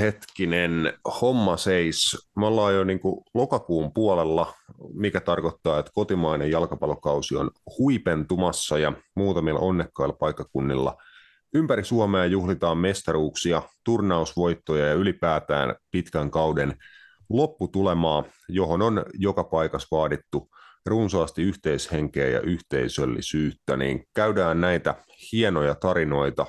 Hetkinen, homma seis. Me ollaan jo niin kuin lokakuun puolella, mikä tarkoittaa, että kotimainen jalkapallokausi on huipentumassa ja muutamilla onnekkailla paikkakunnilla ympäri Suomea juhlitaan mestaruuksia, turnausvoittoja ja ylipäätään pitkän kauden lopputulemaa, johon on joka paikassa vaadittu runsaasti yhteishenkeä ja yhteisöllisyyttä, niin käydään näitä hienoja tarinoita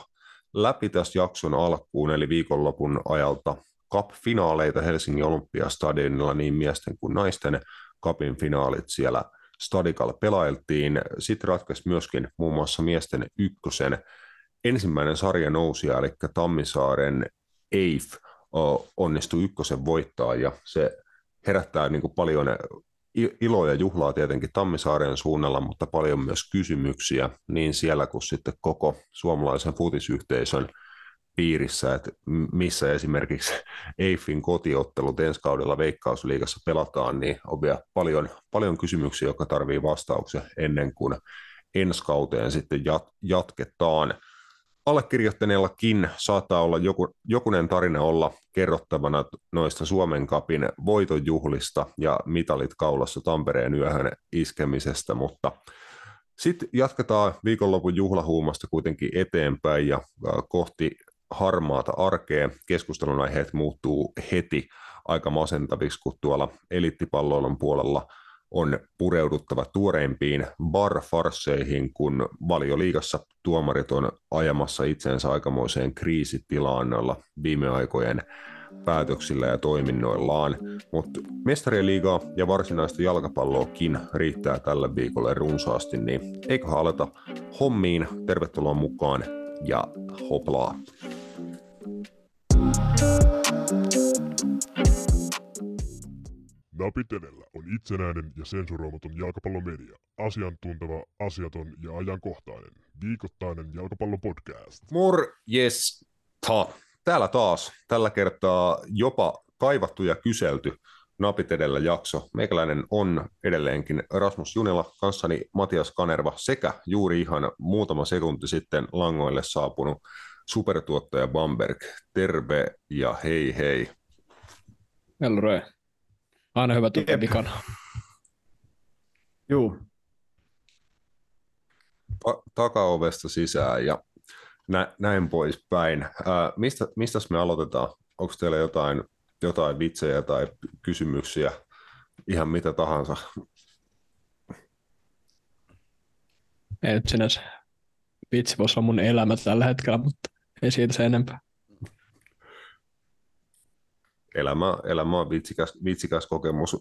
läpi tässä jakson alkuun, eli viikonlopun ajalta cup-finaaleita Helsingin Olympiastadionilla, niin miesten kuin naisten cupin finaalit siellä stadikalla pelailtiin. Sitten ratkaisi myöskin muun muassa miesten ykkösen ensimmäinen sarjanousija, eli Tammisaaren Eif onnistui ykkösen voittaa, ja se herättää niin kuin paljon iloa ja juhlaa tietenkin Tammisaaren suunnalla, mutta paljon myös kysymyksiä niin siellä kuin sitten koko suomalaisen futisyhteisön piirissä, että missä esimerkiksi Eifin kotiottelut ensi kaudella Veikkausliigassa pelataan, niin on vielä paljon kysymyksiä, jotka tarvii vastauksia ennen kuin ensi kauteen sitten jatketaan. Allekirjoittaneellakin saattaa olla jokunen tarina olla kerrottavana noista Suomen cupin voitonjuhlista ja mitalit kaulassa Tampereen yöhön iskemisestä, mutta sitten jatketaan viikonlopun juhlahuumasta kuitenkin eteenpäin ja kohti harmaata arkea. Keskustelun aiheet muuttuu heti aika masentaviksi, kun tuolla eliittipalloilun puolella on pureuduttava tuoreimpiin VAR-farsseihin, kun Valioliigassa tuomarit on ajamassa itsensä aikamoiseen kriisitilaan noilla viime aikojen päätöksillä ja toiminnoillaan. Mutta Mestarien liigaa ja varsinaista jalkapalloakin riittää tällä viikolla runsaasti, niin eiköhän aleta hommiin. Tervetuloa mukaan ja hoplaa! Napitelellä on itsenäinen ja sensuroimaton jalkapallomedia. Asiantunteva, asiaton ja ajankohtainen. Viikoittainen jalkapallopodcast. Morjesta! Täällä taas, tällä kertaa jopa kaivattu ja kyselty Napitelellä jakso. Meikäläinen on edelleenkin Rasmus Junila, kanssani Matias Kanerva sekä juuri ihan muutama sekunti sitten langoille saapunut supertuottaja Bamberg. Terve ja hei hei! Elrö. Aina hyvä tulla vikana. Juu. Takaovesta sisään ja näin poispäin. Mistäs me aloitetaan? Onko teillä jotain vitsejä tai kysymyksiä? Ihan mitä tahansa. Ei nyt sinänsä. Vitsi voisi olla mun elämä tällä hetkellä, mutta ei siitä se enempää. Elämä on vitsikäs kokemus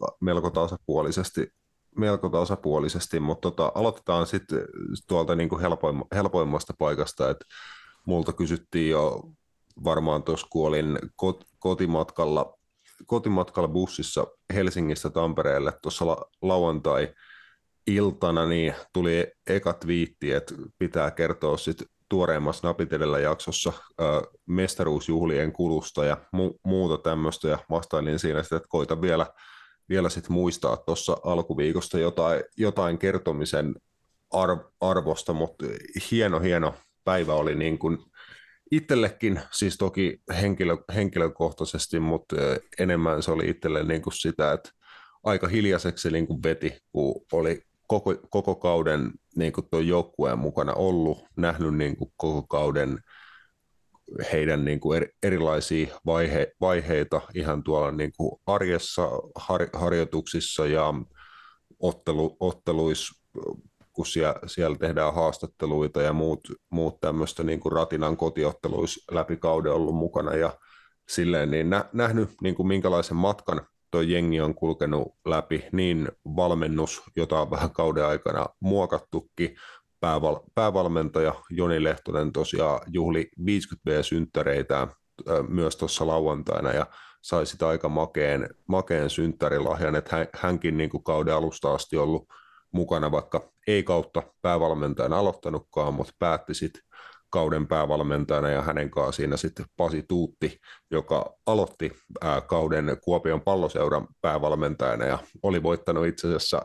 melko tasapuolisesti, mutta aloitetaan sitten tuolta niin kuin helpoimmasta paikasta, että multa kysyttiin jo varmaan tuossa kun olin kotimatkalla bussissa Helsingistä Tampereelle tuossa lauantai-iltana, niin tuli eka twiitti, että pitää kertoa sitten tuoreimmassa Napitelellä jaksossa mestaruusjuhlien kulusta ja muuta tämmöistä, ja vastailin siinä sitä, että koitan vielä sit muistaa tuossa alkuviikosta jotain kertomisen arvosta, mutta hieno päivä oli niin kuin itsellekin, siis toki henkilökohtaisesti, mutta enemmän se oli itselle niin kuin sitä, että aika hiljaiseksi niin kuin veti, kun oli koko kauden niin kuin tuon joukkueen mukana ollut, nähnyt niin kuin koko kauden heidän niin kuin erilaisia vaiheita ihan tuolla niin kuin arjessa, harjoituksissa ja otteluissa, kun siellä tehdään haastatteluita ja muut tämmöistä niin kuin ratinan kotiotteluissa läpi kauden ollut mukana ja silleen, niin nähnyt niin kuin minkälaisen matkan toi jengi on kulkenut läpi, niin valmennus, jota on vähän kauden aikana muokattukin, päävalmentaja Joni Lehtonen tosiaan juhli 50-vuotissynttäreitään myös tuossa lauantaina ja sai sitä aika makeen synttärilahjan, että hänkin niin kuin kauden alusta asti ollut mukana, vaikka ei kautta päävalmentajana aloittanutkaan, mutta päätti sitten kauden päävalmentajana ja hänen kanssaan siinä sitten Pasi Tuutti, joka aloitti kauden Kuopion palloseuran päävalmentajana ja oli voittanut itse asiassa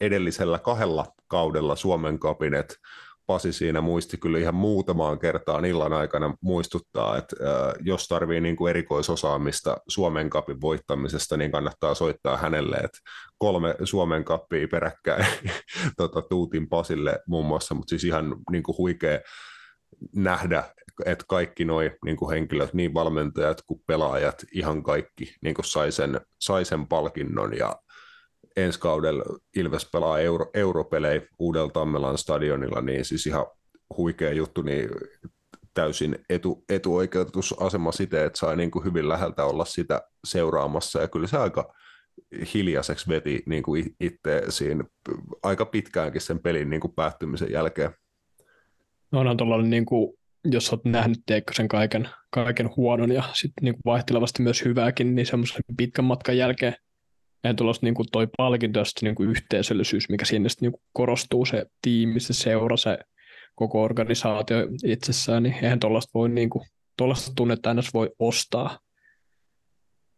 edellisellä kahdella kaudella Suomen cupin, Pasi siinä muisti kyllä ihan muutamaan kertaan illan aikana muistuttaa, että jos tarvii niin kuin erikoisosaamista Suomen Cupin voittamisesta, niin kannattaa soittaa hänelle, että 3 Suomen Cupia peräkkäin Tuutin Pasille muun muassa, mutta siis ihan niin kuin huikea nähdä, että kaikki nuo niin kuin henkilöt, niin valmentajat kuin pelaajat, ihan kaikki niin kuin sai sen palkinnon ja ensi kaudella Ilves pelaa europelejä uudella Tammelan stadionilla, niin siis ihan huikea juttu, niin täysin etuoikeutetus asema siten, että sai niin kuin hyvin läheltä olla sitä seuraamassa, ja kyllä se aika hiljaiseksi veti niin kuin itse siinä aika pitkäänkin sen pelin niin kuin päättymisen jälkeen. No onhan tuollainen, niin kuin, jos olet nähnyt Teikkösen kaiken huonon ja sitten niin kuin vaihtelevasti myös hyvääkin, niin semmoisen pitkän matkan jälkeen, ja tuollaista niin toi palkinto ja sitten niin yhteisöllisyys, mikä siinä niin korostuu, se tiimi, se seura, se koko organisaatio itsessään, niin eihän tuollaista tunnetta aina voi ostaa.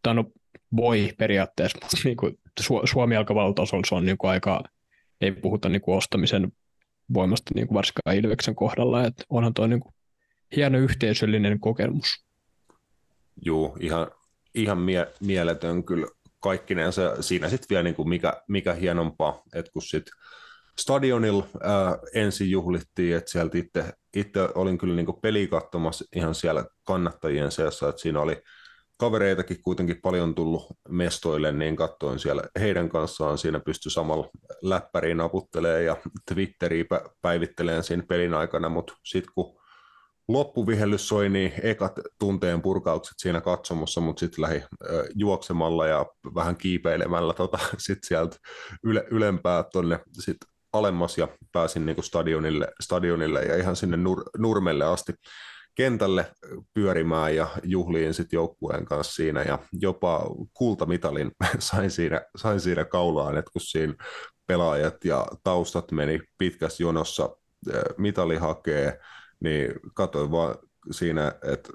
Tai no voi periaatteessa, mutta niin Suomi alkavaltasolla se on niin aika, ei puhuta niin ostamisen voimasta niin varsinkaan Ilveksen kohdalla, että onhan tuo niin hieno yhteisöllinen kokemus. Joo, ihan mieletön kyllä. Kaikkinensa siinä sitten vielä niin kuin mikä hienompaa, että kun sitten stadionilla ensin juhlittiin, että sieltä itse olin kyllä niin kuin peliä katsomassa ihan siellä kannattajien seassa, että siinä oli kavereitakin kuitenkin paljon tullut mestoille, niin katsoin siellä heidän kanssaan, siinä pystyi samalla läppäriin naputtelemaan ja Twitteriin päivittelemään siinä pelin aikana, mutta sitten kun loppuvihellys soi, niin ekat tunteen purkaukset siinä katsomossa, mutta sitten lähdin juoksemalla ja vähän kiipeilemällä sit sieltä ylempää tuonne alemmas ja pääsin niinku stadionille ja ihan sinne Nurmelle asti kentälle pyörimään ja juhliin sitten joukkueen kanssa siinä ja jopa kultamitalin sain siinä kaulaan, että kun siinä pelaajat ja taustat meni pitkässä jonossa mitali hakee, niin katsoin vaan siinä, että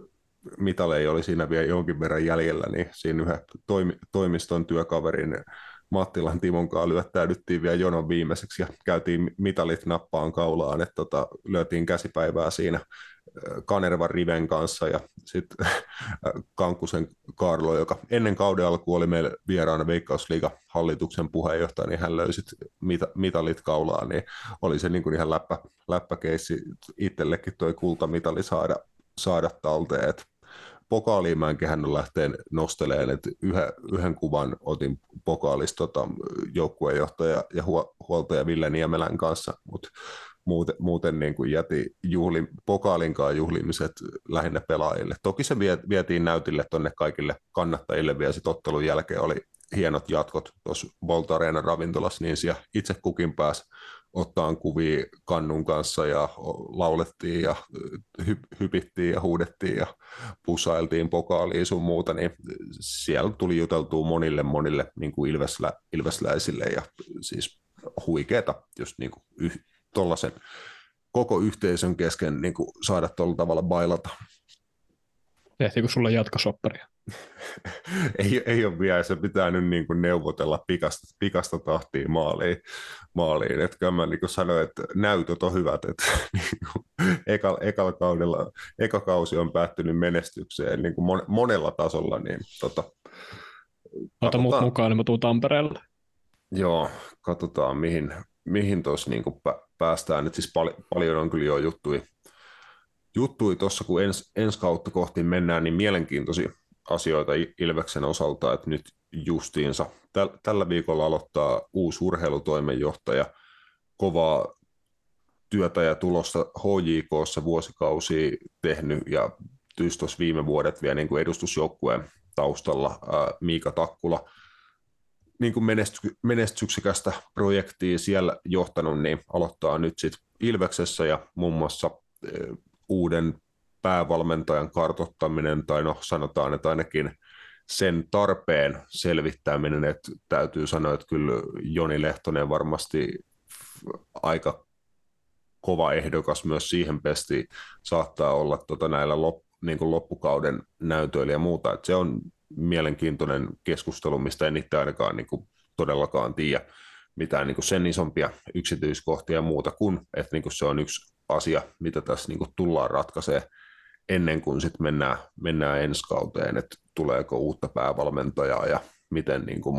mitaleja oli siinä vielä jonkin verran jäljellä, niin siinä yhden toimiston työkaverin Mattilan Timon kanssa lyöttäydyttiin vielä jonon viimeiseksi ja käytiin mitalit nappaan kaulaan, että lyötiin käsipäivää siinä Kanerva Riven kanssa ja sitten Kankkusen Karlo, joka ennen kauden alkua oli meillä vieraana Veikkausliigan hallituksen puheenjohtaja, niin hän löysi mitalit kaulaan, niin oli se niin kuin ihan läppäkeissi itsellekin toi kultamitali saada talteen. Pokaaliin mä en kehännyt lähteen nostelemaan, että yhden kuvan otin pokaalista joukkueenjohtaja ja huoltaja Ville Niemelän kanssa, mutta muuten niin kuin jäti pokaalinkaan juhlimiset lähinnä pelaajille. Toki se vietiin näytille tuonne kaikille kannattajille vielä sitten ottelun jälkeen. Oli hienot jatkot tuossa Volta Areenan ravintolassa, niin siellä itse kukin pääsi ottaan kuvia kannun kanssa ja laulettiin ja hypittiin ja huudettiin ja pusailtiin pokaaliin sun muuta, niin siellä tuli juteltua monille niin kuin ilvesläisille ja siis huikeeta just niin kuin tuollaisen koko yhteisön kesken niin kuin saada tuolla tavalla bailata. Tehtiinkö sulle jatkosopparia? ei ole vielä, se pitää nyt niin kuin neuvotella pikasta tahtia maaliin. Et kyllä mä niin kuin sanoin, että näytöt on hyvät. Et, niin kuin, eka kausi on päättynyt menestykseen niin kuin monella tasolla. Niin, ota mut mukaan, niin mä tuun Tampereelle. Joo, katsotaan mihin tuossa niin kuin päästään. Et siis paljon on kyllä jo juttui tuossa, kun ensi kautta kohti mennään, niin mielenkiintoisia asioita Ilveksen osalta, että nyt justiinsa tällä viikolla aloittaa uusi urheilutoimenjohtaja, kovaa työtä ja tulosta HJK:ssa vuosikausia tehnyt ja tyystos viime vuodet vielä niin kuin edustusjoukkueen taustalla Miika Takkula. Niin kuin menestyksekästä projektia siellä johtanut, niin aloittaa nyt sitten Ilveksessä ja muun muassa uuden päävalmentajan kartoittaminen, tai no sanotaan, että ainakin sen tarpeen selvittäminen, että täytyy sanoa, että kyllä Joni Lehtonen varmasti aika kova ehdokas myös siihen pestiin saattaa olla näillä niin kuin loppukauden näytöillä ja muuta, että se on mielenkiintoinen keskustelu, mistä en itse ainakaan niin kuin todellakaan tiedä mitään niin kuin sen isompia yksityiskohtia ja muuta kuin, että niin kuin se on yksi asia, mitä tässä niin kuin tullaan ratkaisemaan ennen kuin sitten mennään ensi kauteen, että tuleeko uutta päävalmentajaa ja miten niin kuin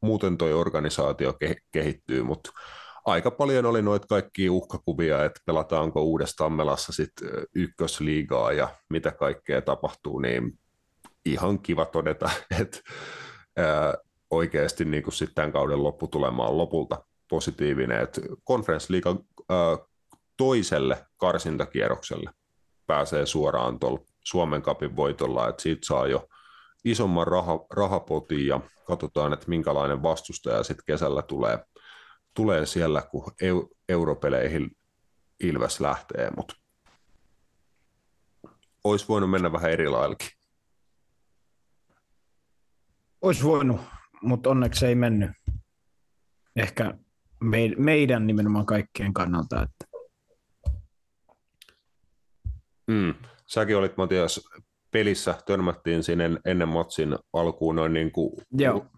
muuten toi organisaatio kehittyy, mutta aika paljon oli noita kaikkia uhkakuvia, että pelataanko uudesta Tammelassa sitten ykkösliigaa ja mitä kaikkea tapahtuu, niin ihan kiva todeta, että oikeasti niin kuin sitten tämän kauden lopputulema on lopulta positiivinen, että konferenssiliigan toiselle karsintakierrokselle pääsee suoraan tuolla Suomen Cupin voitolla, että siitä saa jo isomman rahapotin ja katsotaan, että minkälainen vastustaja sitten kesällä tulee siellä, kun europeleihin Ilves lähtee, mutta olisi voinut mennä vähän eri laillakin. Olisi voinut, mutta onneksi ei mennyt. Ehkä meidän nimenomaan kaikkien kannalta. Että... Säkin olit, Matias, pelissä, törmättiin siinä ennen matsin alkuun noin niin kuin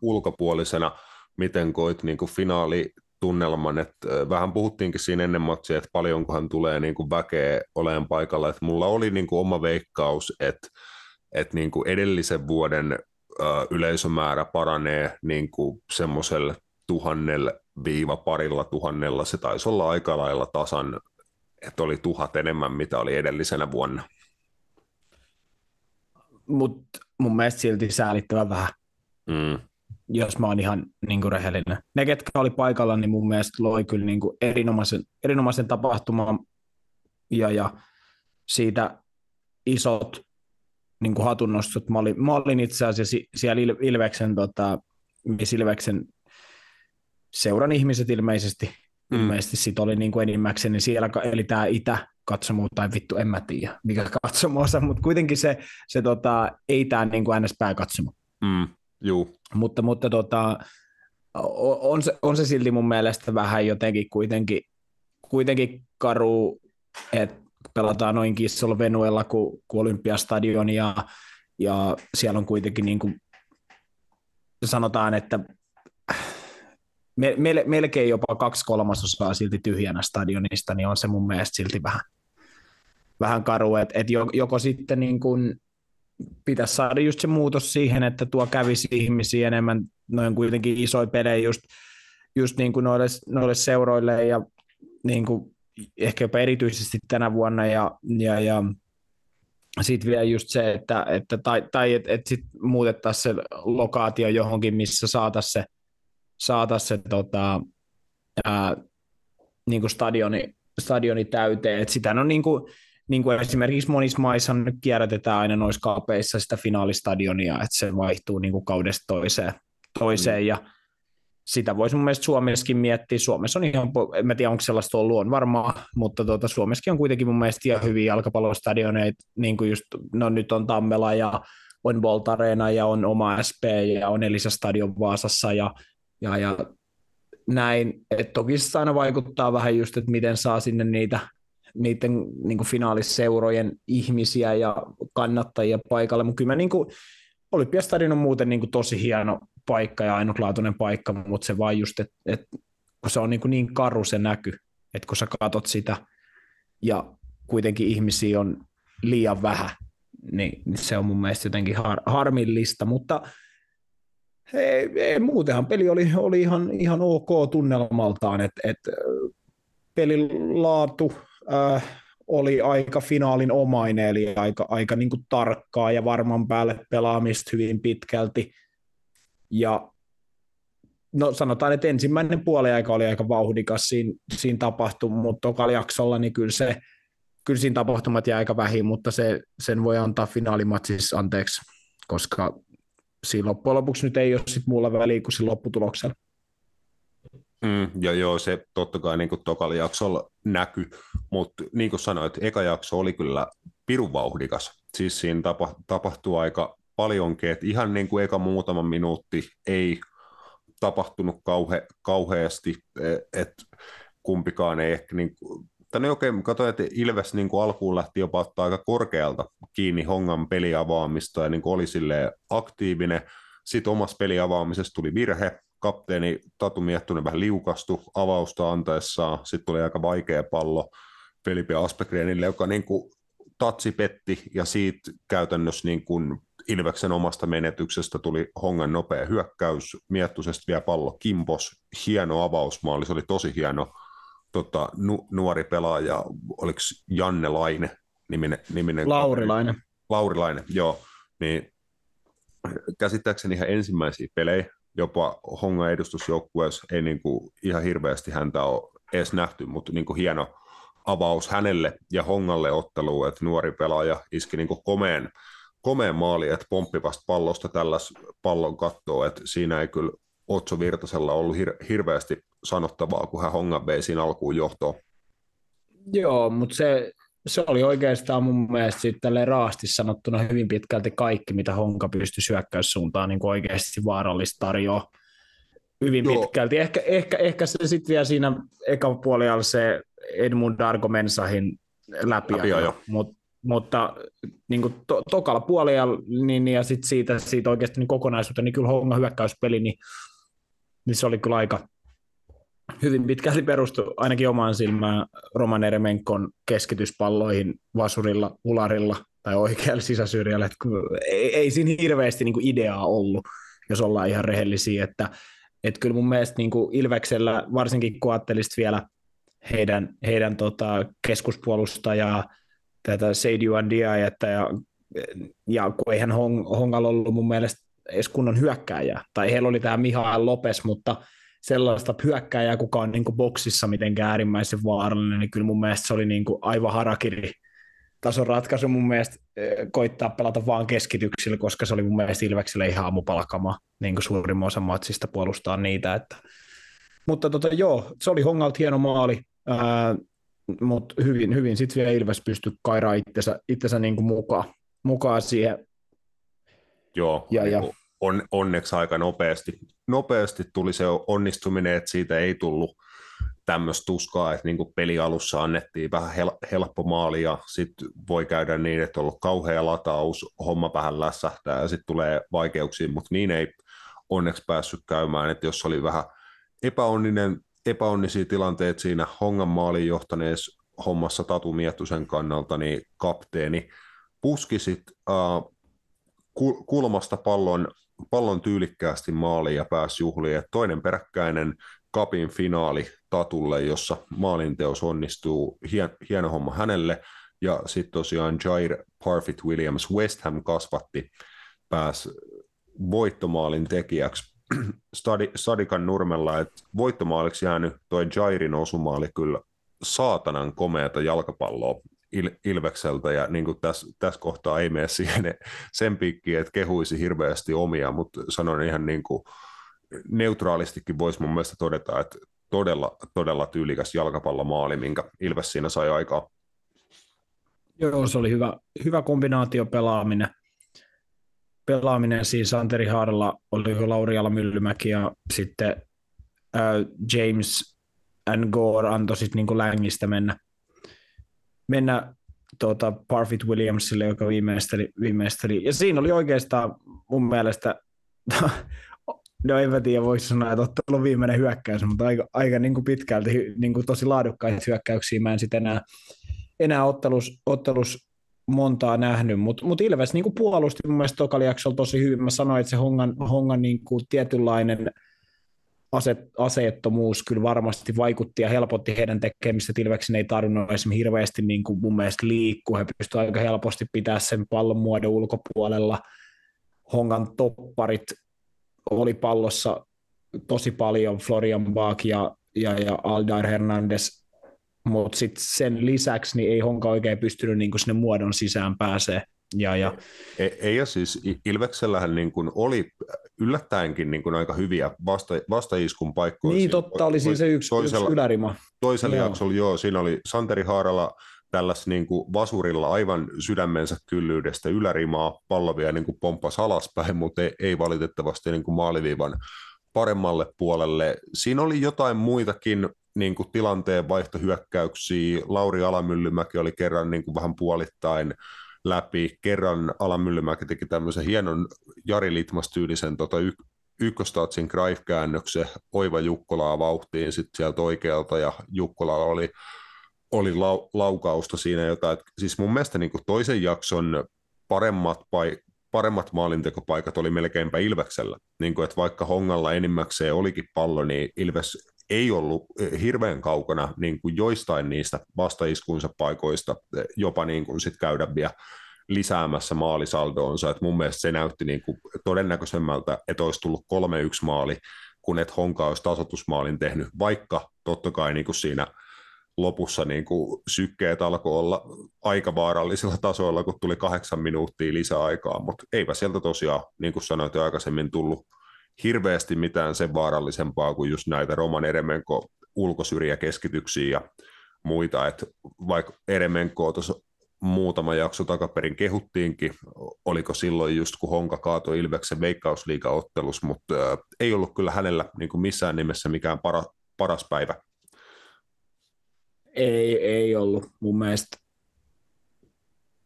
ulkopuolisena. Miten koit niin kuin finaalitunnelman? Että vähän puhuttiinkin siinä ennen matsia, että paljonkohan tulee niin kuin väkeä oleen paikalla. Että mulla oli niin kuin oma veikkaus, että niin kuin edellisen vuoden yleisömäärä paranee niin kuin semmoiselle 1,000–2,000. Se taisi olla aika lailla tasan, että oli 1,000 enemmän, mitä oli edellisenä vuonna. Mutta mun mielestä silti säälittävän vähän, jos mä oon ihan niinku rehellinen. Ne, ketkä oli paikalla, niin mun mielestä loi kyllä niinku erinomaisen tapahtuman ja siitä isot niinku hatunnostot. Mä olin itse asiassa siellä Ilveksen seuran ihmiset ilmeisesti sit oli niinku enimmäkseen, niin siellä, eli tämä itäkatsomo, tai vittu en mä tiedä, mikä katsomosa, mutta kuitenkin se ei tämä niinku äänes pääkatsomo. Mutta on se silti mun mielestä vähän jotenkin kuitenkin karu, että pelataan noin kissolla venuella kuin Olympiastadion ja siellä on kuitenkin niin kuin sanotaan, että melkein jopa 2/3 silti tyhjänä stadionista, niin on se mun mielestä silti vähän karu, että joko sitten niin kuin pitäisi saada just se muutos siihen, että tuo kävisi ihmisiä enemmän, noin kuitenkin isoja pelejä just niin kuin noille seuroille ja niin kuin ehkä jopa erityisesti tänä vuonna ja sitten vielä just se, että sitten muutettaisiin se lokaatio johonkin, missä saataisiin se niin kuin stadioni täyteen. Että sitähän on niin kuin esimerkiksi monissa maissa nyt kierrätetään aina noissa kaapeissa sitä finaalistadionia, että se vaihtuu niin kuin kaudesta toiseen ja sitä voisi mun mielestä Suomessakin miettiä. Suomessa on ihan, en tiedä onko sellaista ollut, on varmaan, mutta Suomessakin on kuitenkin mun mielestä ihan hyviä jalkapallostadioneita, niin kuin just, no nyt on Tammela ja on Bolt Arena ja on oma SP ja on Elisa Stadion Vaasassa ja näin. Et toki se aina vaikuttaa vähän just, että miten saa sinne niiden niin kuin finaaliseurojen ihmisiä ja kannattajia paikalle, mutta kyllä niin Olympiastadion on muuten niin kuin tosi hieno paikka ja ainutlaatuinen paikka, mutta se vaan just, että kun se on niin karu se näky, että kun sä katot sitä ja kuitenkin ihmisiä on liian vähän, niin se on mun mielestä jotenkin harmillista, mutta ei, muutenhan peli oli ihan ok tunnelmaltaan, että pelin laatu oli aika finaalin omainen, eli aika niin kuin tarkkaa ja varman päälle pelaamista hyvin pitkälti. Ja no sanotaan, että ensimmäinen puoliaika oli aika vauhdikas, siinä tapahtui, mutta tokalla jaksolla niin kyllä siinä tapahtumat jäi aika vähin, mutta sen voi antaa finaalimatsissa anteeksi, koska siinä loppujen lopuksi nyt ei ole sit muulla väliä kuin siinä lopputuloksella. Joo, se totta kai niin kuin tokalla jaksolla näkyi, mutta niin kuin sanoit, eka jakso oli kyllä pirun vauhdikas. Siis siinä tapahtui aika paljonkin, että ihan niin kuin eka muutama minuutti ei tapahtunut kauheasti, että kumpikaan ei ehkä... Niin kuin, katsoin, että Ilves niin kuin alkuun lähti jopa ottaa aika korkealta kiinni Hongan peliavaamista ja niin kuin oli silleen aktiivinen. Sitten omassa peliavaamisessa tuli virhe. Kapteeni Tatu Miettunen vähän liukastui avausta antaessaan. Sitten tuli aika vaikea pallo Felipe Aspegrenille, joka niin kuin tatsipetti ja siitä käytännössä niin kuin Ilveksen omasta menetyksestä tuli Hongan nopea hyökkäys, Miettusesta vielä pallo kimpos, hieno avausmaali, se oli tosi hieno nuori pelaaja, oliko Janne Laine niminen? Lauri Laine, joo, niin käsittääkseni ihan ensimmäisiä pelejä, jopa Hongan edustusjoukkueessa ei niin kuin ihan hirveästi häntä ole edes nähty, mutta niin kuin hieno avaus hänelle ja Hongalle otteluun, että nuori pelaaja iski niin kuin komeen maali, että pomppivasta pallosta tälläs pallon kattoo, että siinä ei kyllä Otso Virtasella ollut hirveästi sanottavaa, kun hän Hongan vei siinä alkuun johtoon. Joo, mutta se oli oikeastaan mun mielestä tälleen raasti sanottuna hyvin pitkälti kaikki, mitä Honka pystyi hyökkäyssuuntaan niin kuin oikeasti vaarallista tarjoaa hyvin pitkälti. Ehkä se sitten vielä siinä ekan puolella se Edmund Argo Mensahin läpiajo, mutta niin kuin tokalla puolella niin, ja sitten siitä oikeasti niin kokonaisuutta, niin kyllä Hongan hyökkäyspeli, niin se oli kyllä aika hyvin pitkälti perustui ainakin omaan silmään Roman Eremenkon keskityspalloihin vasurilla, ularilla tai oikealla sisäsyrjällä. Ei siinä hirveästi niin kuin ideaa ollut, jos ollaan ihan rehellisiä. Että kyllä mun mielestä niin kuin Ilveksellä, varsinkin kun ajattelisit vielä heidän keskuspuolustajaa, tätä Seidiuan Diayetta, ja kun eihän Hongalla ollut mun mielestä edes kunnon hyökkääjää. Tai heillä oli tämä Mihael Lopes, mutta sellaista hyökkääjää, kuka on niin kuin boksissa mitenkään äärimmäisen vaarallinen, niin kyllä mun mielestä se oli niin kuin aivan harakiri-tason ratkaisu mun mielestä koittaa pelata vaan keskityksillä, koska se oli mun mielestä Ilvekselle ihan aamupalakamaa, niin kuin suurin osa matsista puolustaa niitä. Että. Mutta joo, se oli Hongalta hieno maali, mutta hyvin sitten vielä Ilves pystyi kairaamaan itsensä niin kuin mukaan siihen. Joo, ja. Onneksi aika nopeasti tuli se onnistuminen, että siitä ei tullut tämmöistä tuskaa, että niin kuin peli alussa annettiin vähän helppo maali ja sitten voi käydä niin, että on ollut kauhea lataus, homma vähän lässähtää ja sitten tulee vaikeuksia, mutta niin ei onneksi päässyt käymään, että jos oli vähän epäonnisia tilanteita siinä Hongan maaliin johtaneessa hommassa Tatu Miettusen kannalta, niin kapteeni puski sitten kulmasta pallon tyylikkäästi maaliin ja pääsi juhliin. Ja toinen peräkkäinen Cupin finaali Tatulle, jossa maalinteos onnistuu. Hieno homma hänelle. Ja sitten tosiaan Jair Parfit-Williams West Ham kasvatti, pääsi voittomaalin tekijäksi Stadikan nurmella. Et voittomaaliksi jäänyt toi Jairin osumaali kyllä saatanan komeata jalkapalloa Ilvekseltä, ja niin tässä kohtaa ei mene siihen sen piikkiin, että kehuisi hirveästi omia, mutta sanon ihan niin kuin neutraalistikin voisi mun mielestä todeta, että todella tyylikäs jalkapallomaali, minkä Ilves siinä sai aikaan. Joo, se oli hyvä kombinaatio pelaaminen, siis Santeri Haaralla oli Lauri Alamyllymäki ja sitten James Ngor antoi sitten niin kuin längistä mennä Parfit-Williamsille, joka viimeisteli. Ja siinä oli oikeastaan mun mielestä, no en tiedä voisi sanoa, että ottelu viimeinen hyökkäys, mutta aika niin kuin pitkälti niin kuin tosi laadukkaita hyökkäyksiä. Mä en sitten enää ottelus montaa nähnyt, mutta Ilves niin kuin puolusti mun mielestä tokalla jaksolla tosi hyvin. Mä sanoin, että se Hongan niin kuin tietynlainen aseettomuus kyllä varmasti vaikutti ja helpotti heidän tekemistä. Ilveksen ei tarvinnut esimerkiksi hirveästi niin kuin mun mielestä liikkua. He pystyivät aika helposti pitämään sen pallon muodon ulkopuolella. Hongan topparit oli pallossa tosi paljon, Florian Baak ja Aldair Hernandez, mutta sitten sen lisäksi niin ei Honka oikein pystynyt niin kuin sinne muodon sisään pääsee. Ja. Ja siis Ilveksellähän niin kuin oli yllättäenkin niin kuin aika hyviä vastaiskun paikkoja. Niin totta, oli siis se yksi ylärima. Toisella jaksolla joo, siinä oli Santeri Haarala tälläs niin kuin vasurilla aivan sydämensä kyllyydestä ylärimaa, pallo vielä niin kuin pomppasi alaspäin, mutta ei valitettavasti niin kuin maaliviivan paremmalle puolelle. Siinä oli jotain muitakin niin kuin tilanteen vaihtohyökkäyksiä. Lauri Alamyllymäki oli kerran niin kuin vähän puolittain läpi. Kerran Alamyllymäki teki tämmöisen hienon Jari Litmas-tyylisen ykköstatsin Greif-käännöksen Oiva Jukkolaa vauhtiin sitten sieltä oikealta, ja Jukkola oli oli laukausta siinä jotain. Siis mun mielestä niin kuin toisen jakson paremmat maalintekopaikat oli melkeinpä Ilveksellä. Niin kuin, että vaikka Hongalla enimmäkseen olikin pallo, niin Ilves ei ollut hirveän kaukana niin kuin joistain niistä vastaiskunsa paikoista jopa niin kuin sit käydä vielä lisäämässä maalisaldoonsa. Et mun mielestä se näytti niin kuin todennäköisemmältä, että olisi tullut 3-1 maali, kun et Honka olisi tasoitusmaalin tehnyt, vaikka totta kai niin kuin siinä lopussa niin kuin sykkeet alkoi olla aika vaarallisilla tasoilla, kun tuli 8 minuuttia lisäaikaa, mutta eipä sieltä tosiaan, niin kuin sanoit jo aikaisemmin, tullut hirveästi mitään sen vaarallisempaa kuin just näitä Roman Eremenko ulkosyrjäkeskityksiä ja muita, että vaikka Eremenkoa tuossa muutama jakso takaperin kehuttiinkin, oliko silloin just kun Honka kaatoi Ilveksen Veikkausliiga-ottelus, mutta ei ollut kyllä hänellä niin kuin missään nimessä mikään paras päivä. Ei ollut mun mielestä.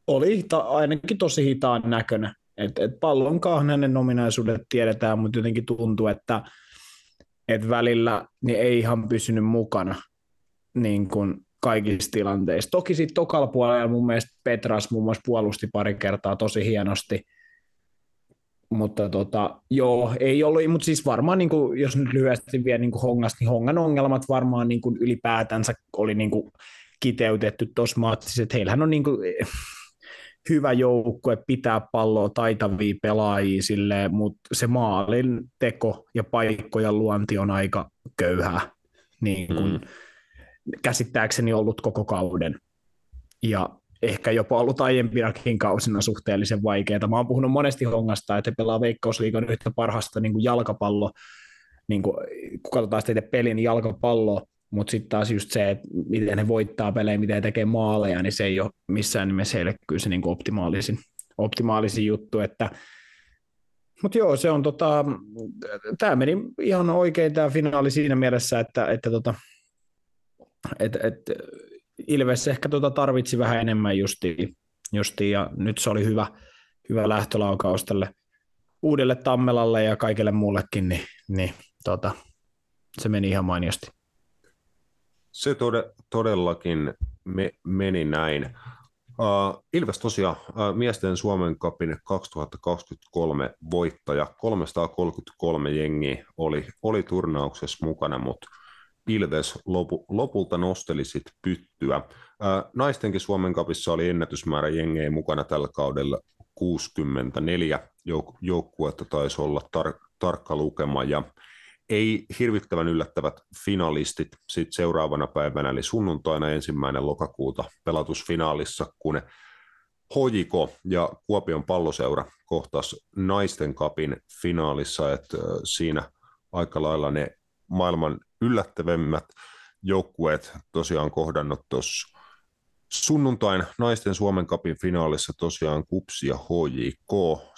Oli ainakin tosi hitaan näkönä. Et pallonkaan hänen ominaisuudet tiedetään, mutta jotenkin tuntuu, että et välillä niin ei ihan pysynyt mukana niin kuin kaikissa tilanteissa. Toki sitten tokalla puolella mun mielestä Petras muun muassa puolusti pari kertaa tosi hienosti. Mutta ei ollut, mutta siis varmaan, niin kuin, jos nyt lyhyesti vielä niin kuin Hongasta, niin Hongan ongelmat varmaan niin kuin ylipäätänsä oli niin kuin kiteytetty tuossa maatsissa, että heillähän on niin kuin hyvä joukkue pitää palloa, taitavia pelaajia silleen, mutta se maalin teko ja paikkojen luonti on aika köyhää, niin kuin käsittääkseni ollut koko kauden. Ja ehkä jopa ollut aiempinakin kausina suhteellisen vaikeaa. Mä oon puhunut monesti Hongasta, että he pelaa Veikkausliigan yhtä parhaasta niin kuin jalkapalloa, niin kuin, kun katsotaan sitä pelin jalkapalloa, mutta sitten taas just se, että miten he voittaa pelejä, miten he tekee maaleja, niin se ei ole missään nimessä heille kyllä se niin kuin optimaalisin juttu. Mutta joo, se on tämä meni ihan oikein tämä finaali siinä mielessä, että Ilves ehkä tarvitsi vähän enemmän justiin, ja nyt se oli hyvä lähtölaukaus tälle uudelle Tammelalle ja kaikelle muullekin, niin se meni ihan mainiosti. Se todellakin meni näin. Ilves tosiaan miesten Suomen Cupin 2023 voittaja, 333 jengiä oli turnauksessa mukana, mutta Ilves lopulta nosteli sit pyttyä. Naistenkin Suomen Cupissa oli ennätysmäärä jengejä mukana tällä kaudella 64 joukkuetta taisi olla tarkka lukema, ja ei hirvittävän yllättävät finalistit sit seuraavana päivänä, eli sunnuntaina 1. lokakuuta pelatusfinaalissa, kun HJK ja Kuopion palloseura kohtas naisten Cupin finaalissa, että siinä aika lailla ne maailman yllättävimmät joukkueet tosiaan kohdannut tuossa sunnuntain naisten Suomen Cupin finaalissa tosiaan KUPS ja HJK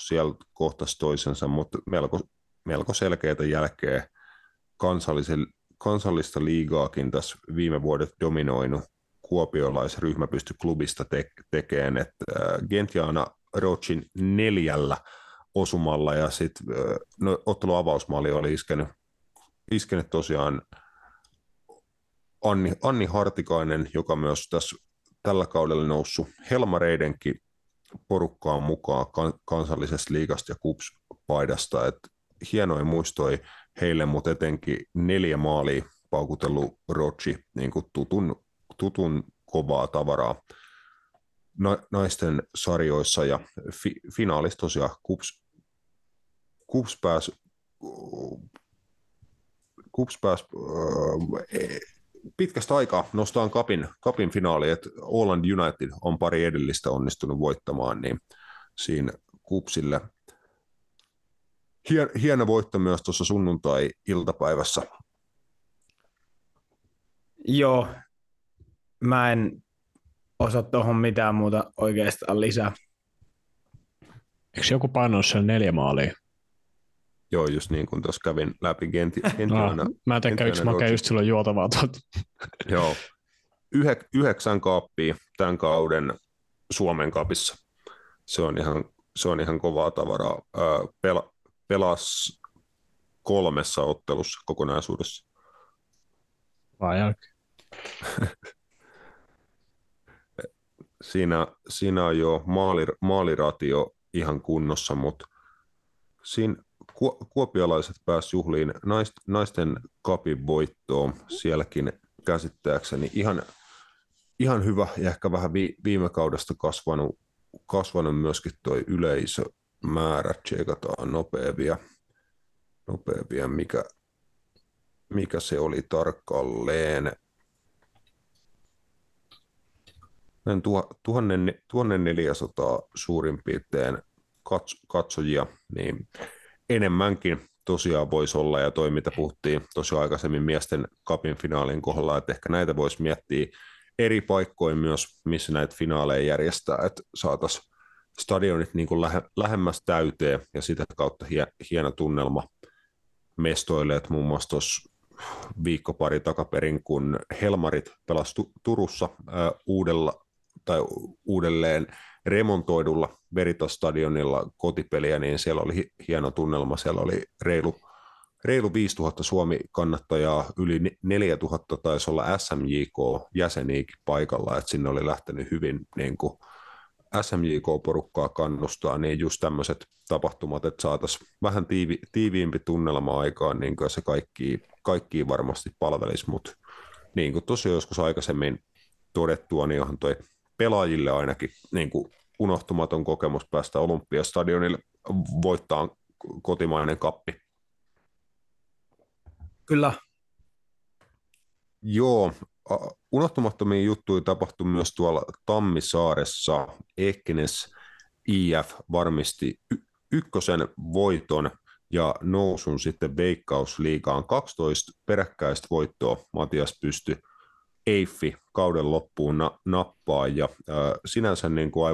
siellä kohtas toisensa, mutta melko selkeätä jälkeä kansallista liigaakin tässä viime vuodet dominoinut kuopiolaisryhmä pysty klubista tekemään, että Gentiana Rochin 4 osumalla ja sitten ottelu avausmaali oli iskenyt tosiaan Anni Hartikainen, joka myös tässä tällä kaudella noussut Helmareidenkin porukkaan mukaan kansallisesta liigasta ja KUPS-paidasta. Et hienoja muistoja heille, mutta etenkin 4 maalia paukutellut Rochi niin kuin tutun kovaa tavaraa naisten sarjoissa. Ja finaalissa tosiaan KUPS pääsi pitkästä aikaa nostaan Cupin finaaliin, että Åland United on pari edellistä onnistunut voittamaan, niin siinä KUPSille hieno voitto myös tuossa sunnuntai-iltapäivässä. Joo, mä en osaa tuohon mitään muuta oikeastaan lisää. Eikö joku painanut siellä 4 maalia? Joo, just niin kuin tuossa kävin läpi Gentiana. Mä en tekkä yksi makea just silloin juotavaa tuolta. Joo. 9 kaappia tämän kauden Suomen Cupissa. Se on ihan kovaa tavaraa. Pelas 3 ottelussa kokonaisuudessa. Vajak. Siinä on jo maaliratio ihan kunnossa, mutta siinä kuopialaiset pääsivät juhliin naisten cupin voittoon sielläkin käsittääkseni. Ihan hyvä ja ehkä vähän viime kaudesta kasvanut myöskin tuo yleisömäärä. Tsekataan nopeavia mikä se oli tarkalleen. 1400 suurin piirtein katsojia, niin enemmänkin tosiaan voisi olla, ja toi mitä puhuttiin tosiaan aikaisemmin miesten cupin finaalin kohdalla, että ehkä näitä voisi miettiä eri paikkoja myös, missä näitä finaaleja järjestää, että saataisiin stadionit niin kuin lähemmäs täyteen ja sitä kautta hieno tunnelma mestoille, että muun muassa tuossa viikko pari takaperin, kun Helmarit pelasi Turussa uudelleen remontoidulla Veritas-stadionilla kotipeliä, niin siellä oli hieno tunnelma. Siellä oli reilu 5000 Suomi-kannattajaa, yli 4000 taisi olla SMJK-jäseniäkin paikalla, että sinne oli lähtenyt hyvin niin kuin SMJK-porukkaa kannustaa, niin just tämmöiset tapahtumat, että saataisiin vähän tiiviimpi tunnelma aikaan, niin kuin se kaikki varmasti palvelisi, mutta niin kuin tosiaan joskus aikaisemmin todettua, niin onhan toi pelaajille ainakin niin kuin unohtumaton kokemus päästä Olympiastadionille voittaa kotimainen kappi. Kyllä. Joo, unohtumattomia juttuja tapahtui myös tuolla Tammisaaressa. Eknes IF varmisti ykkösen voiton ja nousun sitten Veikkausliigaan. 12 peräkkäistä voittoa Matias pystyi Eiffi kauden loppuun nappaa, ja sinänsä niin kuin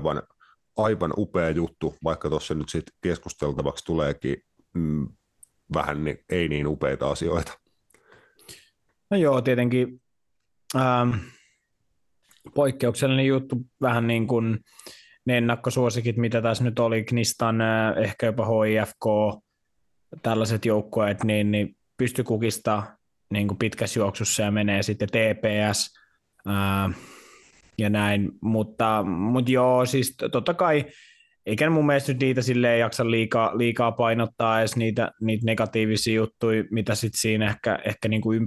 aivan upea juttu, vaikka tuossa nyt sitten keskusteltavaksi tuleekin vähän niin, ei niin upeita asioita. No joo, tietenkin poikkeuksellinen juttu, vähän niin kuin ne ennakkosuosikit, mitä tässä nyt oli, Gnistan, ehkä jopa HIFK, tällaiset joukkueet, niin pysty kukistamaan niin kuin pitkässä juoksussa ja menee sitten TPS ja näin, mutta joo, siis totta kai, eikä mun mielestä nyt niitä silleen jaksa liikaa painottaa edes niitä negatiivisia juttuja, mitä sitten siinä ehkä niin kuin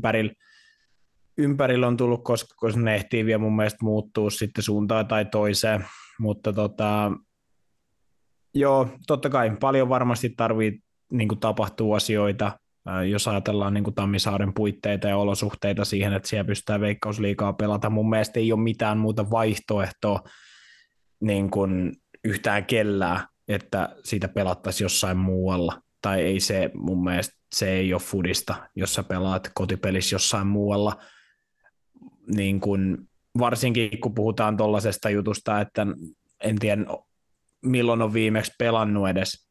ympärillä on tullut, koska ne ehtii vielä mun mielestä muuttuu sitten suuntaan tai toiseen, mutta joo, totta kai paljon varmasti tarvitsee niin kuin tapahtua asioita, jos ajatellaan niin kuin Tammisaaren puitteita ja olosuhteita siihen, että siellä pystytään Veikkausliigaa pelata. Mun mielestä ei ole mitään muuta vaihtoehtoa niin kuin yhtään kellään, että siitä pelattaisiin jossain muualla. Tai ei se, mun mielestä se ei ole fudista, jos sä pelaat kotipelissä jossain muualla. Niin kuin, varsinkin kun puhutaan tuollaisesta jutusta, että en tiedä milloin on viimeksi pelannut edes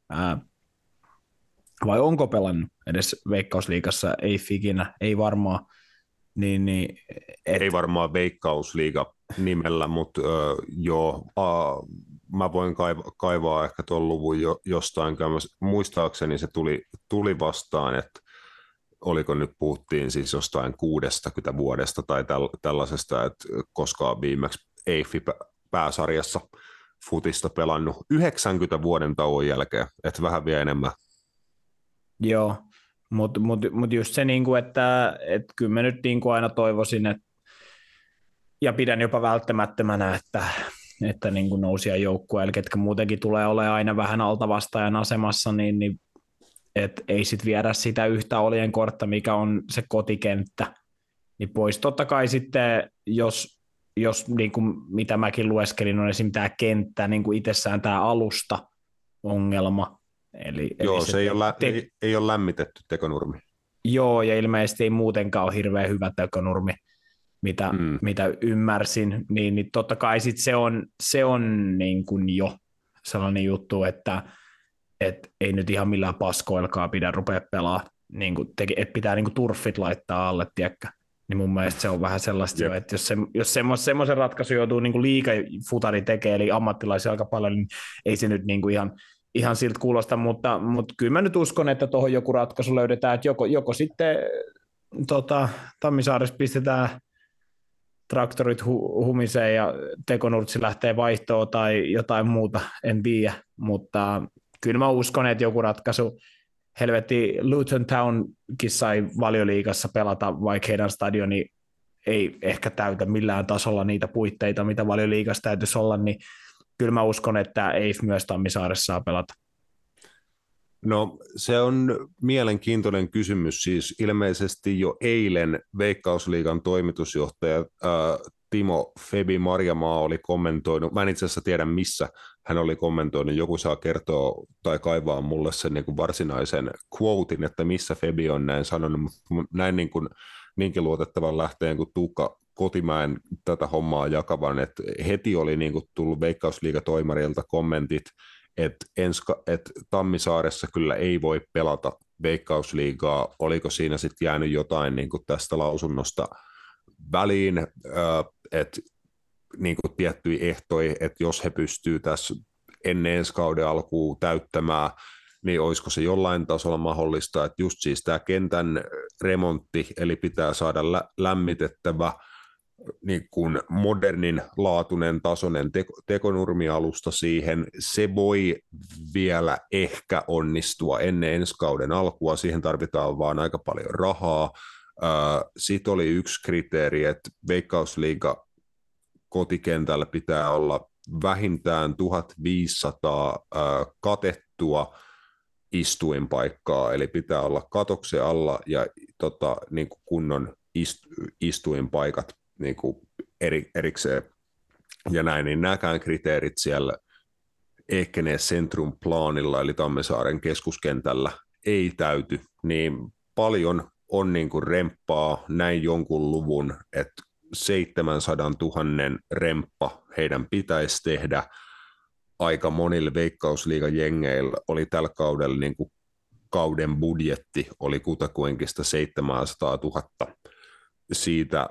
vai onko pelannut edes Veikkausliigassa, ei ikinä, ei varmaan. Niin, ei varmaan Veikkausliiga nimellä, mutta joo, mä voin kaivaa ehkä tuon luvun jostain. Muistaakseni se tuli vastaan, että oliko nyt puhuttiin siis jostain 60 vuodesta tai tällaisesta, että koskaan viimeksi Eiffi pääsarjassa futista pelannut 90 vuoden tauon jälkeen, että vähän vielä enemmän. Joo, mut just se, niinku, että kyllä mä nyt niinku aina toivoisin, ja pidän jopa välttämättömänä, että niinku nousia joukkueelle, ketkä muutenkin tulee olemaan aina vähän altavastaajan asemassa, niin et ei sit viedä sitä yhtä oljen kortta, mikä on se kotikenttä, niin pois. Totta kai sitten, jos niinku, mitä mäkin lueskelin, on esimerkiksi tämä kenttä, niinku itsessään tämä alusta-ongelma, Eli se ei ole lämmitetty tekonurmi. Joo, ja ilmeisesti ei muutenkaan ole hirveän hyvä tekonurmi, mitä ymmärsin. Niin totta kai sit se on niin kuin jo sellainen juttu, että ei nyt ihan millään paskoilkaa pidä rupea pelaamaan. Niin että pitää niin kuin turfit laittaa alle, tiedäkö? Niin mun mielestä se on vähän sellaista jo, että jos semmoisen ratkaisun joutuu niin kuin liikafutari tekemään, eli ammattilaisia aika paljon, niin ei se nyt niin kuin ihan siltä kuulosta, mutta kyllä mä nyt uskon, että tuohon joku ratkaisu löydetään, että joko sitten Tammisaaressa pistetään traktorit humisee ja tekonurtsi lähtee vaihtoon tai jotain muuta, en tiedä, mutta kyllä mä uskon, että joku ratkaisu. Helvetti, Luton Townkin sai Valioliigassa pelata, vaikka heidän stadioni ei ehkä täytä millään tasolla niitä puitteita, mitä Valioliigassa täytyisi olla, niin kyllä mä uskon, että Eif myös Tammisaaressa saa pelata. No se on mielenkiintoinen kysymys, siis ilmeisesti jo eilen Veikkausliigan toimitusjohtaja Timo Febi Marjamaa oli kommentoinut, mä en itse asiassa tiedä missä hän oli kommentoinut, joku saa kertoa tai kaivaa mulle sen niin kuin varsinaisen quotein, että missä Febi on näin sanonut, mutta näin niin kuin niinkin luotettavan lähteen kuin Tuukka Kotimäen tätä hommaa jakavan, että heti oli niin kuin tullut Veikkausliigatoimarilta kommentit, että Tammisaaressa kyllä ei voi pelata Veikkausliigaa, oliko siinä sitten jäänyt jotain niin kuin tästä lausunnosta väliin, että niin kuin tiettyjä ehtoja, että jos he pystyvät tässä ennen ensi kauden alkuun täyttämään, niin olisiko se jollain tasolla mahdollista, että just siis tämä kentän remontti, eli pitää saada lämmitettävä, niin kuin modernin laatuinen tasoinen tekonurmialusta siihen, se voi vielä ehkä onnistua ennen ensi kauden alkua, siihen tarvitaan vaan aika paljon rahaa. Sitten oli yksi kriteeri, että Veikkausliiga kotikentällä pitää olla vähintään 1500 katettua istuinpaikkaa, eli pitää olla katoksen alla ja niin kuin kunnon istuinpaikat niin kuin erikseen ja näin, niin nämäkään kriteerit siellä Ekeneen Centrum-plaanilla, eli Tammisaaren keskuskentällä ei täyty, niin paljon on niin kuin remppaa, näin jonkun luvun, että 700 000 remppa heidän pitäisi tehdä. Aika monille Veikkausliigajengeillä oli tällä kaudella niin kuin kauden budjetti, oli kutakuinkin sitä 700 000. Siitä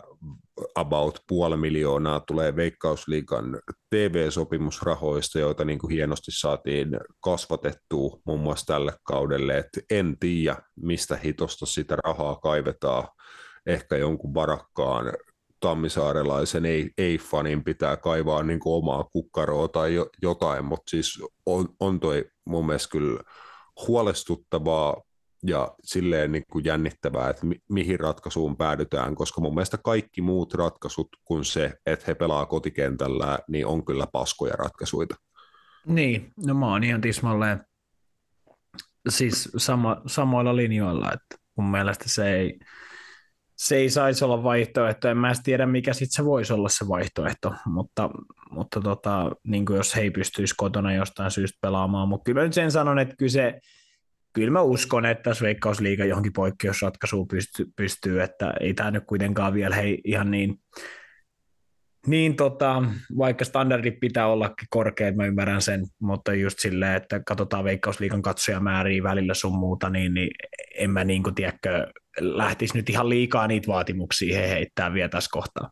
about 500 000 tulee Veikkausliigan TV-sopimusrahoista, joita niin kuin hienosti saatiin kasvatettua muun muassa tälle kaudelle. Et en tiedä, mistä hitosta sitä rahaa kaivetaan. Ehkä jonkun varakkaan tammisaarelaisen ei-fanin pitää kaivaa niin kuin omaa kukkaroa tai jotain, mutta siis on toi mun mielestä kyllä huolestuttavaa. Ja silleen niin kuin jännittävää, että mihin ratkaisuun päädytään, koska mun mielestä kaikki muut ratkaisut kuin se, että he pelaa kotikentällä, niin on kyllä paskoja ratkaisuja. Niin, no mä oon ihan tismalleen siis samoilla linjoilla, että mun mielestä se ei saisi olla vaihtoehto, en mä edes tiedä mikä sitten se voisi olla se vaihtoehto, mutta niin kuin jos he ei pystyisi kotona jostain syystä pelaamaan, mutta kyllä mä nyt sen sanon, että kyllä mä uskon, että tässä Veikkausliiga johonkin poikkeusratkaisuun pystyy, että ei tämä nyt kuitenkaan vielä ihan niin vaikka standardit pitää ollakin korkeat, mä ymmärrän sen, mutta just silleen, että katsotaan Veikkausliigan katsojamääriä välillä sun muuta, niin en mä niin kuin tiedäkö, lähtisi nyt ihan liikaa niitä vaatimuksia heittää vielä tässä kohtaa.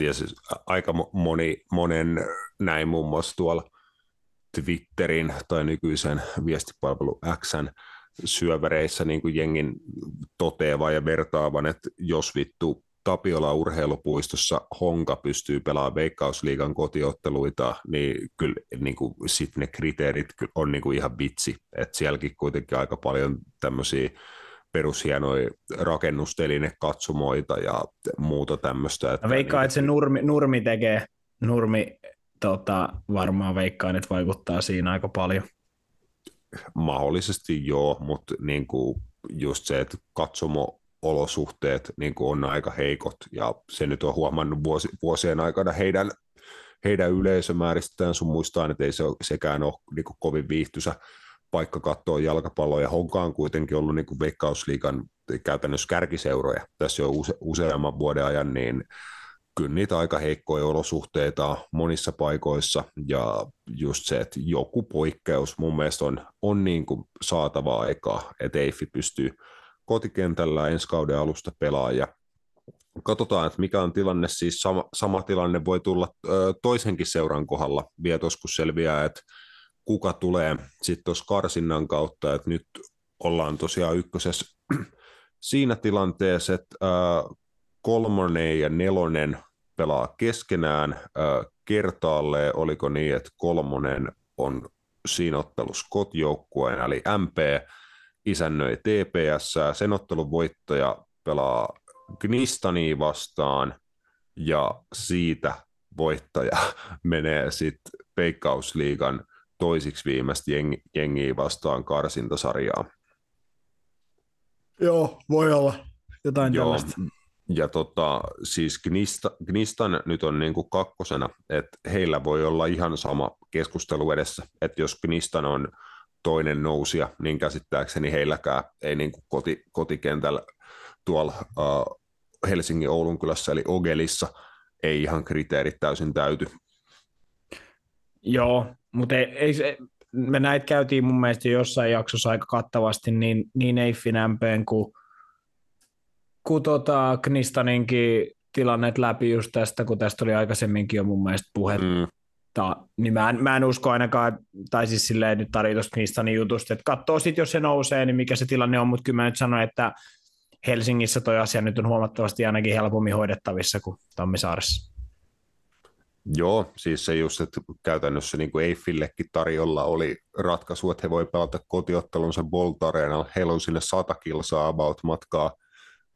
Ja siis aika monen näin muun muassa tuolla Twitterin tai nykyisen viestipalvelu X:n syövereissä niin kuin jengin toteavan ja vertaavan, että jos vittu Tapiola urheilupuistossa Honka pystyy pelaamaan Veikkausliigan kotiotteluita, niin kyllä niin kuin sit ne kriteerit on niin kuin ihan vitsi. Et sielläkin kuitenkin aika paljon tämmöisiä perushienoja rakennustelinekatsomoita ja muuta tämmöistä. Veikkaa, että se nurmi tekee. Nurmi varmaan veikkaan, että vaikuttaa siinä aika paljon. Mahdollisesti joo, mutta niinku just se, että katsomo-olosuhteet niinku on aika heikot, ja se nyt on huomannut vuosien aikana heidän yleisömääristään sun muistaan, että ei se sekään ole niinku kovin viihtyisä paikka katsoa jalkapalloa, ja Honka on kuitenkin ollut niinku Veikkausliigan käytännössä kärkiseuroja tässä jo useamman vuoden ajan, niin kyllä niitä aika heikkoja olosuhteita monissa paikoissa, ja just se, että joku poikkeus mun mielestä on niin kuin saatavaa aikaa, että Eifi pystyy kotikentällä ensi kauden alusta pelaamaan, ja katsotaan, että mikä on tilanne, siis sama tilanne voi tulla toisenkin seuran kohdalla, vielä kun selviää, että kuka tulee sitten tuossa karsinnan kautta, että nyt ollaan tosiaan ykkösessä siinä tilanteessa, että 3. ja 4. pelaa keskenään kertaalleen, oliko niin, että kolmonen on siinä ottelussa kotijoukkueen, eli MP isännöi TPS, sen ottelun voittaja pelaa Gnistania vastaan, ja siitä voittaja menee sitten Veikkausliigan toisiksi viimeistä jengiä vastaan karsintasarjaa. Joo, voi olla jotain tällaista. Ja siis Gnistan nyt on niinku kakkosena, että heillä voi olla ihan sama keskustelu edessä, että jos Gnistan on toinen nousija, niin käsittääkseni heilläkään ei niinku kotikentällä tuolla Helsingin Oulun kylässä, eli Ogelissa, ei ihan kriteerit täysin täyty. Joo, mutta me näitä käytiin mun mielestä jossain jaksossa aika kattavasti, niin Eifin ämpeen kun Gnistaninkin tilannet läpi just tästä, kun tästä oli aikaisemminkin jo mun mielestä puhetta, niin mä en usko ainakaan, tai siis silleen nyt tarjotus Gnistanin jutusta, että katsoo sitten, jos se nousee, niin mikä se tilanne on, mutta kyllä mä nyt sanoin, että Helsingissä toi asia nyt on huomattavasti ainakin helpommin hoidettavissa kuin Tammisaaressa. Joo, siis se just, että käytännössä niin kuin Eiffillekin tarjolla oli ratkaisu, että he voi pelata kotiottelunsa Bolt Areenalla, heillä on sinne 100 kilsaa about matkaa,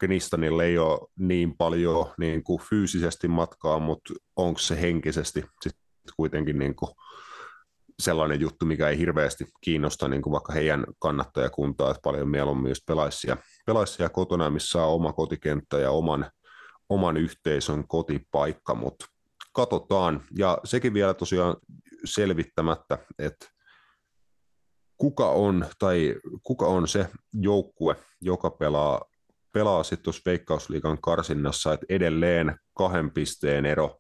Gnistanille ei ole niin paljon niin kuin fyysisesti matkaa, mutta onko se henkisesti sit kuitenkin niin kuin sellainen juttu, mikä ei hirveästi kiinnosta niin kuin vaikka heidän kannattajakuntaa, että paljon mieluummin just pelaisia kotona, missä saa oma kotikenttä ja oman yhteisön kotipaikka, mutta katsotaan. Ja sekin vielä tosiaan selvittämättä, että kuka on se joukkue, joka pelaa sitten tuossa Veikkausliigan karsinnassa, että edelleen 2 pisteen ero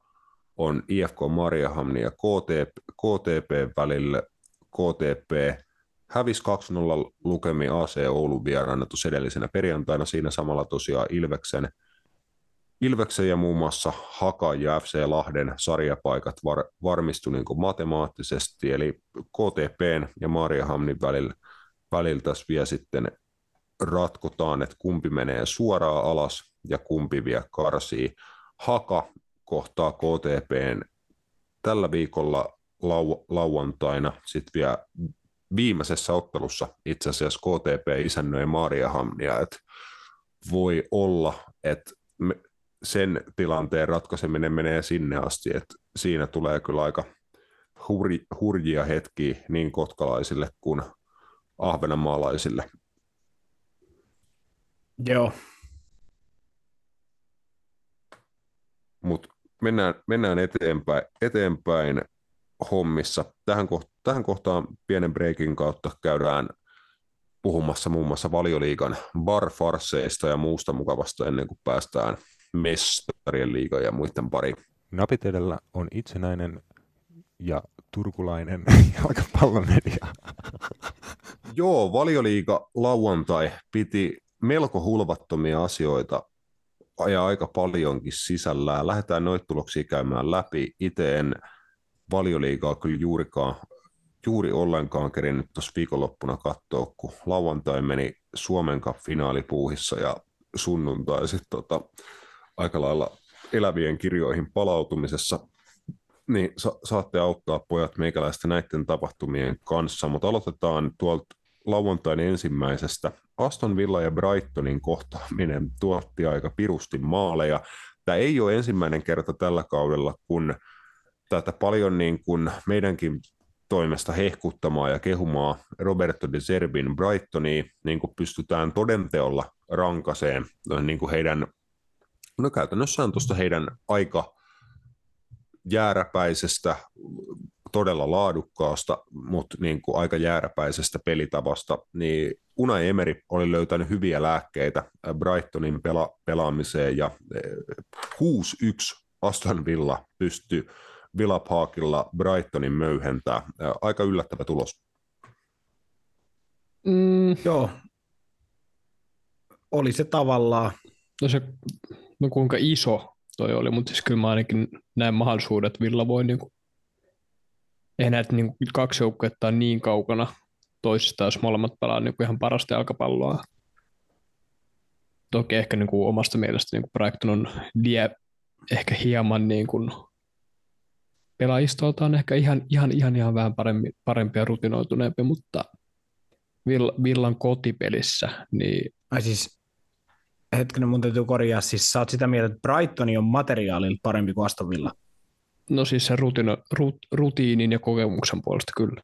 on IFK Mariehamnin ja KTP välillä. KTP hävisi 2-0 lukemi AC Oulun vieraana tuossa edellisenä perjantaina, siinä samalla tosiaan Ilveksen ja muun muassa Hakan ja FC Lahden sarjapaikat varmistui niin kuin matemaattisesti, eli KTPn ja Mariehamnin välillä tässä vielä sitten ratkotaan, että kumpi menee suoraan alas ja kumpi vielä karsii. Haka kohtaa KTPn tällä viikolla lauantaina, sitten vielä viimeisessä ottelussa itse asiassa KTP isännöi Mariehamnia, että voi olla, että sen tilanteen ratkaiseminen menee sinne asti, että siinä tulee kyllä aika hurjia hetkiä niin kotkalaisille kuin ahvenanmaalaisille. Joo. Mut mennään eteenpäin hommissa. Tähän kohtaan pienen breakin kautta käydään puhumassa muun muassa Valioliigan VAR-farseista ja muusta mukavasta ennen kuin päästään Mestarien liigaan ja muiden pariin. Napit edellä on itsenäinen ja turkulainen jalkapallomedia. Joo, Valioliiga lauantai piti melko hulvattomia asioita ja aika paljonkin sisällään. Lähdetään noita tuloksia käymään läpi. Itse en Valioliigaa kyllä juuri ollenkaan kerinnyt tuossa viikonloppuna katsoa, kun lauantai meni Suomen Cup-finaalipuuhissa ja sunnuntai sitten aika lailla elävien kirjoihin palautumisessa. Niin saatte auttaa pojat meikäläistä näiden tapahtumien kanssa, mutta aloitetaan tuolta lauantain ensimmäisestä. Aston Villa ja Brightonin kohtaaminen tuotti aika pirusti maaleja. Tämä ei ole ensimmäinen kerta tällä kaudella, kun tätä paljon niin kuin meidänkin toimesta hehkuttamaa ja kehumaa Roberto de Zerbin Brightonia niin kuin pystytään todenteolla rankaseen niin kuin heidän, no käytännössä on tuosta heidän aika jääräpäisestä, todella laadukkaasta, mutta niin kuin aika jääräpäisestä pelitavasta, niin Unai Emery oli löytänyt hyviä lääkkeitä Brightonin pelaamiseen, ja 6-1 Aston Villa pystyi Villaparkilla Brightonin möyhentää. Aika yllättävä tulos. Joo. Oli se tavallaan. No kuinka iso toi oli, mutta siis kyllä mä ainakin näen mahdollisuudet. Villa voi niinku, ei näitä niinku kaksi joukkuetta niin kaukana toisistaan, jos molemmat pelaa niinku ihan parasta jalkapalloa. Toki ehkä niinku omasta mielestä niinku Brighton on ehkä hieman niin kuin pelaajistoltaan ehkä ihan vähän parempi ja rutinoituneempi, mutta Villan kotipelissä niin... Ai siis, hetkinen, mun täytyy korjaa, siis sä oot sitä mieltä, että Brightoni on materiaalilla parempi kuin Aston Villa? No siis se rutiinin ja kokemuksen puolesta kyllä.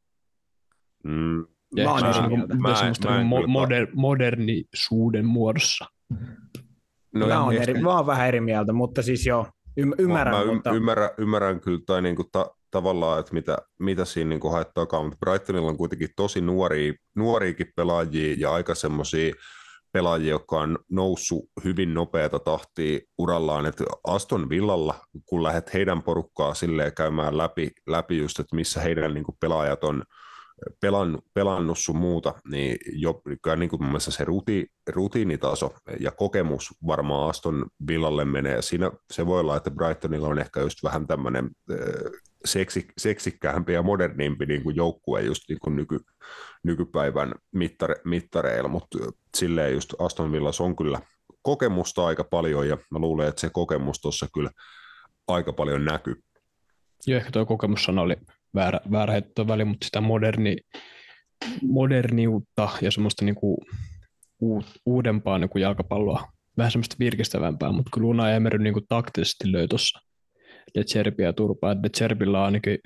Mm. Ja mä se modernisuuden muodossa. No, mä oon vähän eri mieltä, mutta siis joo, ymmärrän. Mutta... Ymmärrän kyllä tai niinku tavallaan, että mitä siinä niinku haettaakaan, mutta Brightonilla on kuitenkin tosi nuoriakin pelaajia ja aika semmoisia pelaajia, jotka on noussut hyvin nopeata tahtia urallaan. Et Aston Villalla, kun lähdet heidän porukkaa silleen käymään läpi just, että missä heidän niinku pelaajat on pelannut sun muuta, niin kyllä niin kuin mun mielestä se rutiinitaso ja kokemus varmaan Aston Villalle menee. Siinä se voi olla, että Brightonilla on ehkä just vähän tämmöinen seksikkäämpi ja modernimpi niin kuin joukkue just niin kuin nykypäivän mittareilla, mutta silleen just Aston Villassa on kyllä kokemusta aika paljon, ja mä luulen, että se kokemus tuossa kyllä aika paljon näkyy. Joo, ehkä tuo kokemussana oli väärä heitto väliin, mutta sitä moderniutta ja semmoista niinku uudempaa niinku jalkapalloa, vähän semmoista virkistävämpää, mutta kyllä Unai Emery niinku taktisesti löi tuossa De Zerbiä turpaa. De Zerbillä ainakin,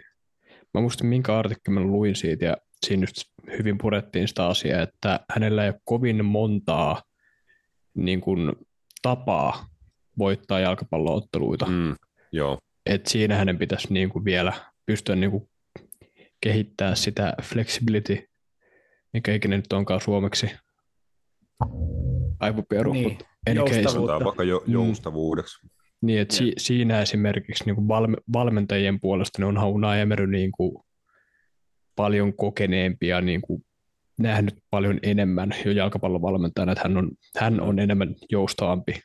mä muistin minkä artikkelin luin siitä, ja siinä just hyvin purettiin sitä asiaa, että hänellä ei ole kovin montaa niin kuin tapaa voittaa jalkapallootteluita. Mm, joo. Et siinä hänen pitäisi niinku vielä pystyä niinku kehittää sitä flexibility, mikä ikinä nyt onkaan suomeksi. Aivoperu, niin, joustavuutta. Vaikka joustavuudeksi. Niin, että siinä esimerkiksi niinku valmentajien puolesta ne onhan Unai Emery niinku paljon kokeneempi ja niinku nähnyt paljon enemmän jo jalkapallovalmentajana, että hän on enemmän joustavampi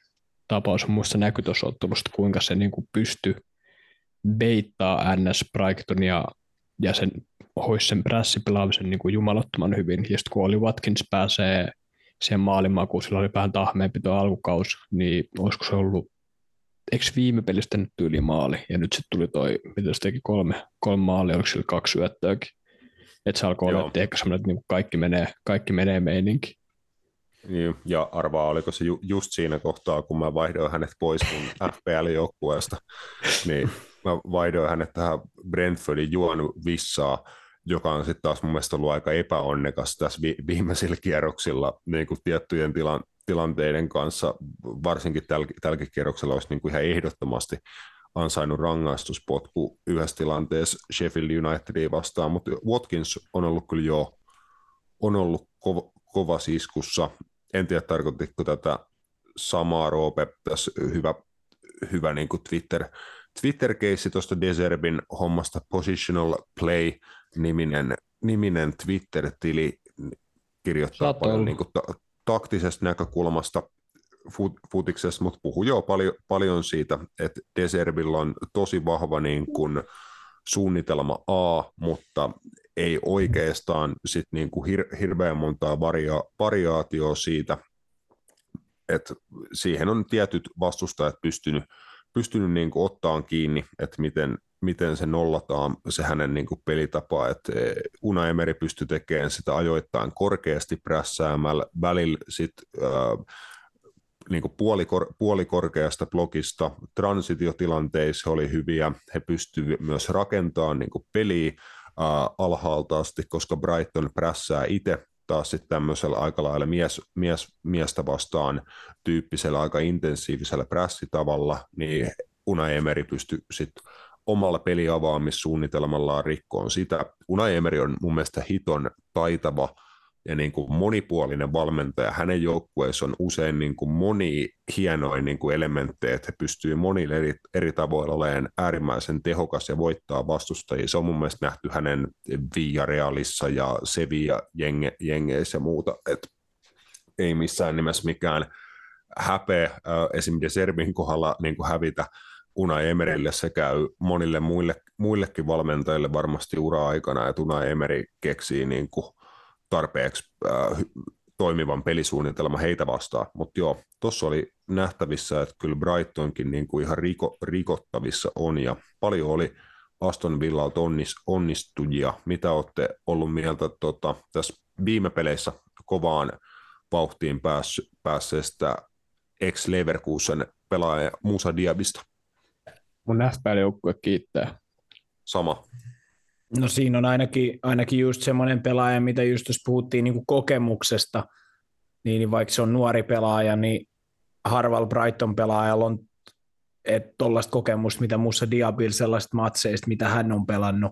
tapaus. Muista näkyi tuossa ottelusta, kuinka se niinku pystyy beittaa NS Brightonia ja sen hoisen prässipelaamisen niin kuin jumalattoman hyvin. Ja sitten kun oli Watkins pääsee sen maalimaan, kun sillä oli vähän tahmeempi tuo alkukausi, niin olisiko se ollut, eikö viime pelistä nyt yli maali? Ja nyt sitten tuli toi, mitä se teki kolme maalia, oliko sillä 2 syöttöäkin? Että se alkoi olla, että ehkä semmoinen, että niin kuin kaikki menee meininki. Niin, ja arvaa, oliko se just siinä kohtaa, kun mä vaihdoin hänet pois mun FPL-joukkueesta, niin mä vaihdoin hänet tähän Brentfordin Juanu Vissaa, joka on sitten taas mun mielestä ollut aika epäonnekas tässä viimeisillä kierroksilla niin kuin tiettyjen tilanteiden kanssa, varsinkin tälläkin kierroksella olisi niin kuin ihan ehdottomasti ansainnut rangaistuspotku yhdessä tilanteessa Sheffield Unitedia vastaan, mutta Watkins on ollut kyllä jo kova iskussa. En tiedä, tarkoittiko tätä samaa, Roope, tässä hyvä niin kuin Twitter-keissi tuosta De Zerbin hommasta, Positional Play-niminen Twitter-tili kirjoittaa paljon niin kuin taktisesta näkökulmasta futiksesta, mutta puhuu jo paljon siitä, että De Zerbillä on tosi vahva niin kuin suunnitelma A, mutta ei oikeastaan sit niinku hirveän montaa variaatioa siitä, että siihen on tietyt vastustajat pystynyt niinku ottaan kiinni, että miten se nollataan, se hänen niinku pelitapa, että Unai Emery pystyy tekemään sitä ajoittain korkeasti prässäämällä, välillä sit niinku puolikorkeasta blokista, transitiotilanteissa oli hyviä, he pystyivät myös rakentamaan niinku peliä alhaalta asti, koska Brighton prässää itse taas sitten tämmöisellä aika lailla miestä vastaan tyyppisellä aika intensiivisellä prässitavalla, niin Unai Emery pystyi sitten omalla peliavaamissuunnitelmallaan rikkoon sitä. Unai Emery on mun mielestä hiton taitava ja niin kuin monipuolinen valmentaja. Hänen joukkueessa on usein niin kuin moni hienoja niin kuin elementtejä, että he pystyvät monilla eri tavoilla olemaan äärimmäisen tehokas ja voittaa vastustajia. Se on mun mielestä nähty hänen Villarealissa ja Sevilla-jengeissä ja muuta. Et ei missään nimessä mikään häpeä esimerkiksi Serbin kohdalla niin kuin hävitä Unai Emerylle, se käy monille muillekin valmentajille varmasti ura-aikana, että Unai Emery keksii niin kuin tarpeeksi toimivan pelisuunnitelma heitä vastaan. Mutta joo, tuossa oli nähtävissä, että kyllä Brightonkin niin kuin ihan rikottavissa on, ja paljon oli Aston Villalta onnistujia. Mitä olette ollut mieltä tässä viime peleissä kovaan vauhtiin päässeestä ex-Leverkusen pelaaja Musa Diabista? Mun nähtäpäin joukkue kiittää. Sama. No siinä on ainakin just semmoinen pelaaja, mitä just jos puhuttiin niin kuin kokemuksesta, niin vaikka se on nuori pelaaja, niin harvalla Brighton-pelaajalla on tuollaista kokemusta, mitä Moussa Diabylla sellaisista matseista, mitä hän on pelannut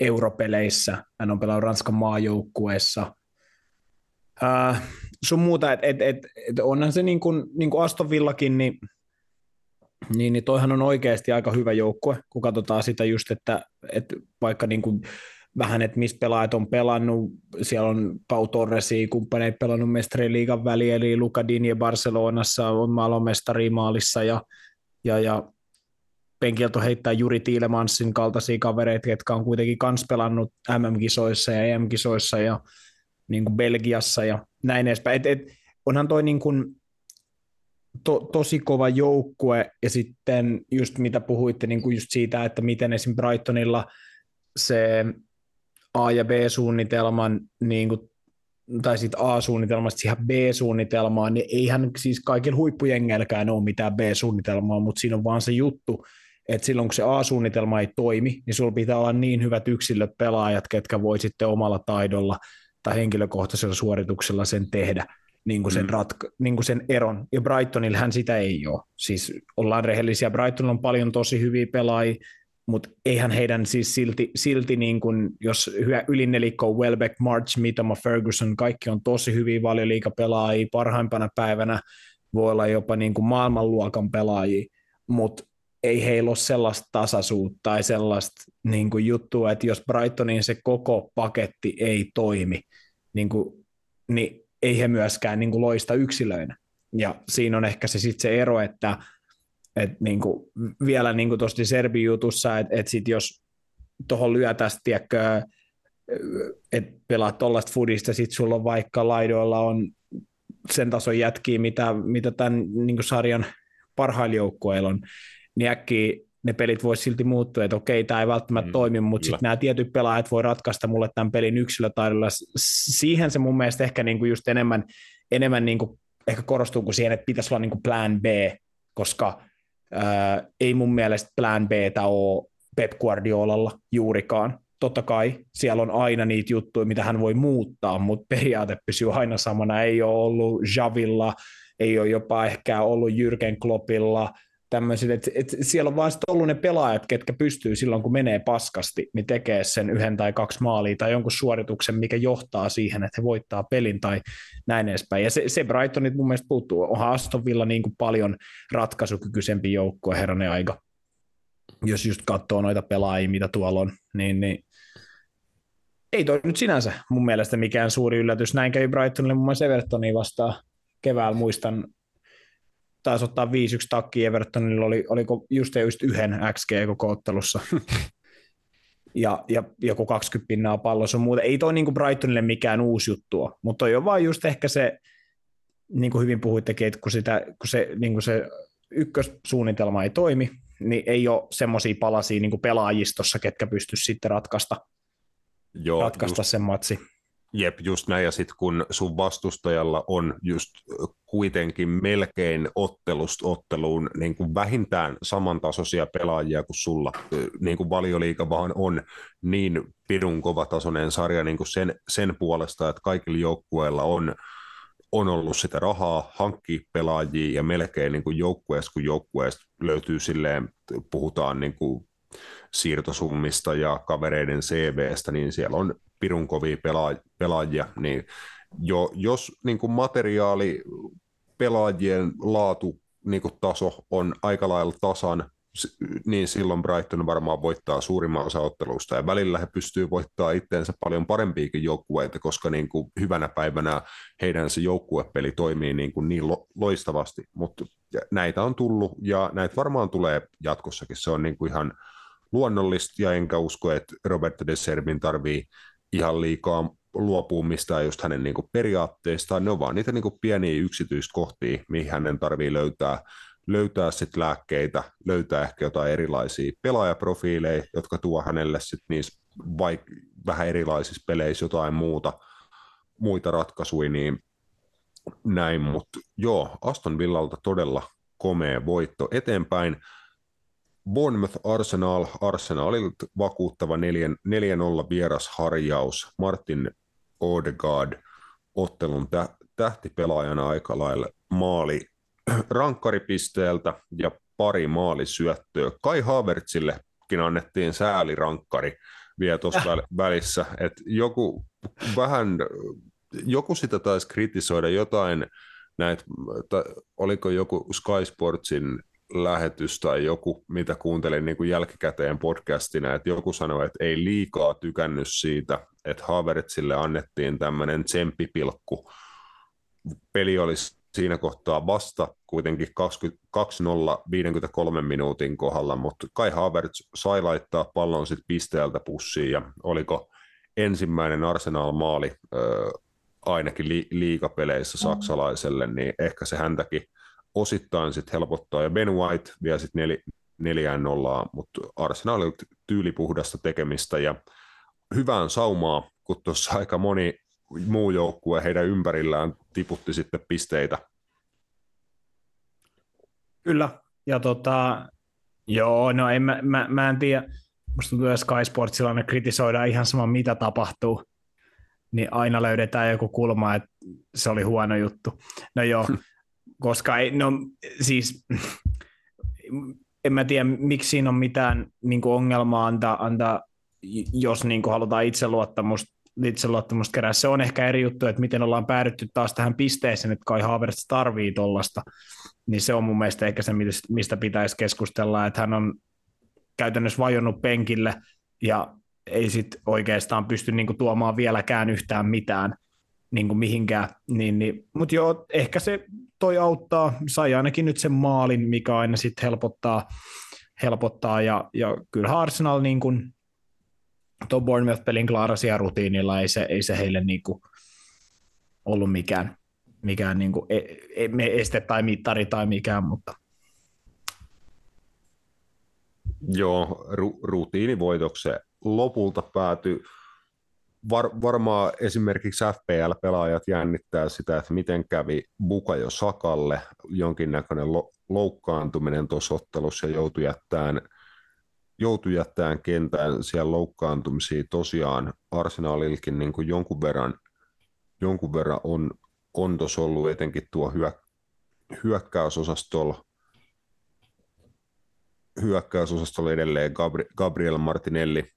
europeleissä, hän on pelannut Ranskan maajoukkueessa. Sun muuta, että onhan se niin kuin Aston Villakin, niin toihan on oikeasti aika hyvä joukkue, kun katsotaan sitä just, että vaikka niin kuin vähän, että missä pelaajat on pelannut, siellä on Pau Torresia, kumppaneet pelannut mestariliigan väliin, eli Luka Digne Barcelonassa, on maalomestari maalissa, ja penkiltä heittää Juri Tielemansin kaltaisia kavereita, jotka on kuitenkin kans pelannut MM-kisoissa ja EM-kisoissa ja niin kuin Belgiassa ja näin edespäin. Onhan toi niin kuin tosi kova joukkue, ja sitten just mitä puhuitte niin kuin just siitä, että miten esim. Brightonilla se A- ja B-suunnitelman, niin kuin, tai sitten A-suunnitelmasta siihen B-suunnitelmaan, niin eihän siis kaikilla huippujengeilläkään ole mitään B-suunnitelmaa, mutta siinä on vaan se juttu, että silloin kun se A-suunnitelma ei toimi, niin sulla pitää olla niin hyvät yksilöpelaajat, ketkä voi sitten omalla taidolla tai henkilökohtaisella suorituksella sen tehdä. Niin kuin sen, niin kuin sen eron, ja Brightonilla hän sitä ei ole. Siis ollaan rehellisiä, Brighton on paljon tosi hyviä pelaajia, mutta eihän heidän siis silti niin kuin, jos ylinnelikko on Welbeck, March, Mitoma, Ferguson, kaikki on tosi hyviä valioliigapelaajia, parhaimpana päivänä voi olla jopa niin kuin maailmanluokan pelaajia, mutta ei heillä ole sellaista tasaisuutta tai sellaista niin kuin juttua, että jos Brightonin se koko paketti ei toimi, niin ei he myöskään niin kuin loista yksilöinä. Ja siinä on ehkä se ero, että niin kuin vielä niin kuin tuossa Serbi-jutussa, että sit jos tuohon lyötäisiin, että pelaat tuollaista foodista, sitten sulla on vaikka laidoilla on sen tason jätkiä, mitä tämän niin kuin sarjan parhailla joukkueilla on, niin äkkiä ne pelit voisi silti muuttua, että okei, tämä ei välttämättä toimi, mutta sitten nämä tietyt pelaajat voi ratkaista mulle tämän pelin yksilötaidolla. Siihen se mun mielestä ehkä niinku just enemmän niinku ehkä korostuu kuin siihen, että pitäisi olla niinku plan B, koska ei mun mielestä plan B:tä ole Pep Guardiolalla juurikaan. Totta kai siellä on aina niitä juttuja, mitä hän voi muuttaa, mutta periaate pysyy aina samana. Ei ole ollut Xavilla, ei ole jopa ehkä ollut Jürgen Kloppilla, tämmöiset, että siellä on vaan ollut ne pelaajat, ketkä pystyy silloin, kun menee paskasti, niin tekee sen 1 tai 2 maalia tai jonkun suorituksen, mikä johtaa siihen, että he voittaa pelin tai näin edespäin. Ja se Brightonit mun mielestä puuttuu. Onhan Aston Villa niin kuin paljon ratkaisukykyisempi joukko, herranen aika. Jos just katsoo noita pelaajia, mitä tuolla on, niin ei toi nyt sinänsä mun mielestä mikään suuri yllätys. Näin kävi Brightonille muun muassa Evertonia vastaan keväällä, muistan, taisi ottaa 5-1 takki Evertonilla, oliko just 1 XG-koko ottelussa. ja joku 20 pinnaa pallossa on muuta. Ei toi niinku Brightonille mikään uusi juttua, mutta toi on vaan just ehkä se, niin kuin hyvin puhuittekin, että kun se, niin se ykkössuunnitelma ei toimi, niin ei ole semmoisia palasia niin pelaajistossa, ketkä pystyisi sitten ratkaista sen matsi. Jep, just näin, ja sitten kun sun vastustajalla on just kuitenkin melkein ottelusta otteluun niin kuin vähintään samantasoisia pelaajia kuin sulla, niin kuin Valioliiga vaan on niin pirun kovatasoinen sarja niin kuin sen puolesta, että kaikilla joukkueilla on ollut sitä rahaa hankkia pelaajia, ja melkein niin kuin joukkueesta kun joukkueesta löytyy silleen, puhutaan niin kuin siirtosummista ja kavereiden CV:stä, niin siellä on pirun kovia pelaajia, niin jos niin kuin materiaali, pelaajien laatu, niin kuin taso on aika lailla tasan, niin silloin Brighton varmaan voittaa suurimman osa ottelusta, ja välillä he pystyvät voittamaan itseensä paljon parempiakin joukkueita, koska niin kuin hyvänä päivänä heidän se joukkuepeli toimii niin loistavasti, mutta näitä on tullut, ja näitä varmaan tulee jatkossakin, se on niin kuin ihan luonnollista, ja enkä usko, että Roberto de Zerbin tarvii ihan liikaa luopuu mistään just hänen niinku periaatteistaan, ne on vaan niitä niinku pieniä yksityiskohtia, mihin hänen tarvii löytää sit lääkkeitä, löytää ehkä jotain erilaisia pelaajaprofiileja, jotka tuo hänelle sit niissä vähän erilaisissa peleissä jotain muita ratkaisuja, niin näin, mutta joo, Aston Villalta todella komea voitto eteenpäin. Bournemouth Arsenalilta vakuuttava 4-0 vierasharjaus. Martin Odegaard ottelun tähtipelaajana aika lailla maali rankkaripisteeltä ja pari maalisyöttöä. Kai Havertzillekin annettiin säälirankkari vielä tuossa välissä. Et joku sitä taisi kritisoida jotain, oliko joku Sky Sportsin lähetys tai joku, mitä kuuntelin niin kuin jälkikäteen podcastina, että joku sanoi, että ei liikaa tykännyt siitä, että Havertzille annettiin tämmöinen tsemppipilkku. Peli oli siinä kohtaa vasta kuitenkin 2-0 53 minuutin kohdalla, mutta Kai Havertz sai laittaa pallon sitten pisteeltä pussiin, ja oliko ensimmäinen Arsenal-maali ainakin liigapeleissä saksalaiselle, niin ehkä se häntäkin osittain sitten helpottaa, ja Ben White vie sitten 4-0, mutta Arsenalilta tyylipuhdasta tekemistä ja hyvään saumaa, kun tuossa aika moni muu joukkue heidän ympärillään tiputti sitten pisteitä. Kyllä, ja joo, no mä en tiedä, musta tuntuu, että Sky Sportsilla me kritisoidaan ihan sama mitä tapahtuu, niin aina löydetään joku kulma, että se oli huono juttu. No joo, koska ei, no siis en mä tiedä, miksi siinä on mitään niin kuin ongelmaa antaa jos niin kuin halutaan itseluottamusta kerää. Se on ehkä eri juttu, että miten ollaan päädytty taas tähän pisteeseen, että Kai Havertz tarvii tollasta, niin se on mun mielestä ehkä se, mistä pitäisi keskustella, että hän on käytännössä vajonnut penkille ja ei sit oikeastaan pysty niinku tuomaan vieläkään yhtään mitään niinku mihinkään. Niin. Mutta joo, ehkä se toi auttaa, sai ainakin nyt sen maalin, mikä aina sitten helpottaa. Ja kyllä Arsenal niinku, tuon Bournemouth-pelin klaarasia rutiinilla, ei se heille niinku ollut mikään niinku este tai mittari tai mikään, mutta... Joo, rutiinivoitokseen lopulta päätyi. Varmaan esimerkiksi FPL-pelaajat jännittää sitä, että miten kävi Bukajo Sakalle. Jonkinnäköinen loukkaantuminen tuossa ottelussa ja joutui jättämään kentään. Siellä loukkaantumisia tosiaan Arsenalilkin niin kuin jonkun verran on tuossa ollut, etenkin tuo hyökkäysosastolla. Hyökkäysosastolla edelleen Gabriel Martinelli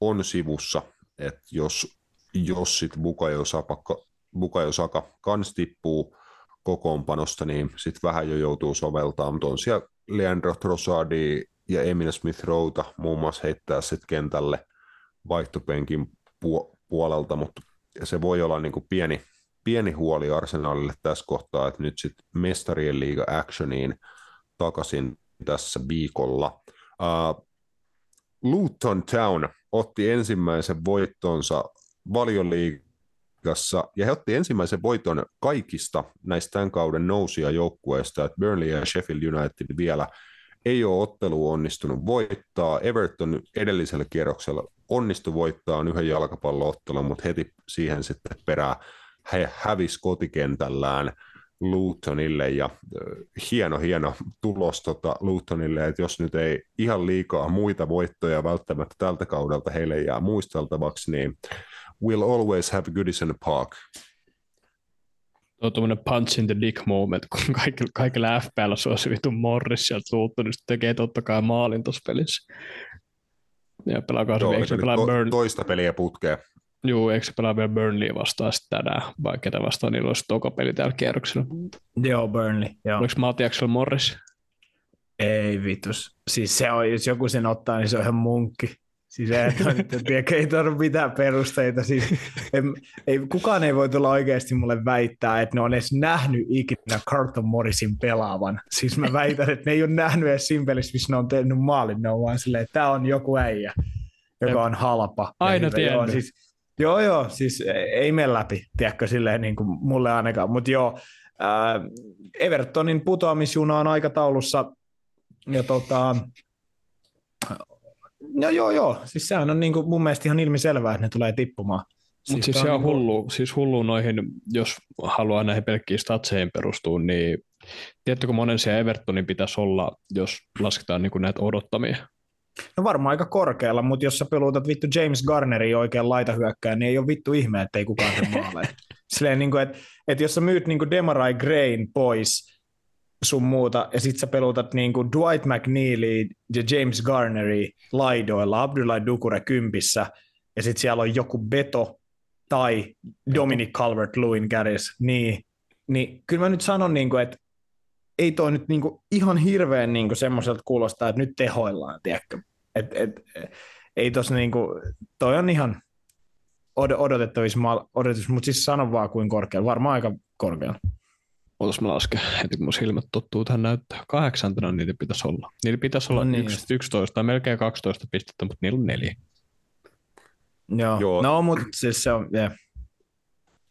on sivussa, että jos sitten Bukajo Saka kans tippuu kokoonpanosta, niin sitten vähän jo joutuu soveltamaan, mutta on siellä Leandro Trossadia ja Emile Smith-Rowta muun muassa heittää sitten kentälle vaihtopenkin puolelta, mutta se voi olla niinku pieni huoli Arsenalille tässä kohtaa, että nyt sitten mestarien liiga actioniin takaisin tässä viikolla. Luton Town otti ensimmäisen voittonsa Valioliigassa, ja he otti ensimmäisen voiton kaikista näistä tämän kauden nousijajoukkueista, että Burnley ja Sheffield United vielä ei ole ottelua onnistunut voittaa. Everton edellisellä kierroksella onnistui voittaa yhden jalkapalloottelun, mutta heti siihen sitten perään he hävisi kotikentällään Lutonille, ja hieno tulos Lutonille, että jos nyt ei ihan liikaa muita voittoja välttämättä tältä kaudelta heille jää muisteltavaksi, niin we'll always have Goodison Park. On tuommoinen punch in the dick moment, kun kaikilla FPL suosivitun Morris sieltä Lutonista tekee totta kai maalin tuossa pelissä. Ja toista peliä putkeen. Joo, eikö se pelaa vielä Burnley vastaan sitten tänään, vai ketä vastaan, niillä olisi toka peli täällä kierroksella. Joo, Burnley, joo. Oliko Matiaksella Morris? Ei vitus. Siis se on, jos joku sen ottaa, niin se on ihan munkki. Siis ei tarvitse mitään perusteita. Siis, kukaan ei voi tulla oikeasti mulle väittää, että ne on edes nähnyt ikinä Carlton Morrisin pelaavan. Siis mä väitän, että ne ei ole nähnyt edes siinä pelissä, missä ne on tehnyt maalin. Ne on vaan silleen, että tää on joku äijä, joka on halpa. Aina tiennyt. Joo, siis ei mene läpi, tiedätkö, silleen niin kuin mulle ainakaan, mutta joo, Evertonin putoamisjuna on aikataulussa, ja no joo, siis sehän on niin kuin mun mielestä ihan ilmiselvää, että ne tulee tippumaan. Mutta siis se on hullu. Siis hullu noihin, jos haluaa näihin pelkkiin statseihin perustua, niin tiedätkö monen siellä Evertonin pitäisi olla, jos lasketaan niin kuin näitä odottamia? No varmaan aika korkealla, mutta jos sä peluutat vittu James Garnerin oikein laitahyökkään, niin ei ole vittu ihme, ettei kukaan sen maaleja. Silleen niin kuin, että jos sä myyt niin kuin Demarai Grayn pois sun muuta, ja sit sä peluutat niin kuin Dwight McNeely ja James Garneri laidoilla, Abdoulaye Doucouré kympissä, ja sit siellä on joku Beto tai Dominic Calvert-Lewin kädessä, niin kyllä mä nyt sanon, niin kuin, että ei toi nyt niin kuin ihan hirveän niin kuin semmoiselta kuulostaa, että nyt tehoillaan, tiedätkö. Ei tossa niin kuin, toi on ihan odotettavissa, mutta siis sanon vaan kuin korkealla, varmaan aika korkealla. Ootas mä lasken, heti kun mun silmät tottuu tähän näyttää. 8 niitä pitäisi olla. Niillä pitäisi olla 11 tai melkein 12 pistettä, mutta niillä on 4. Joo. No mutta siis se on, yeah.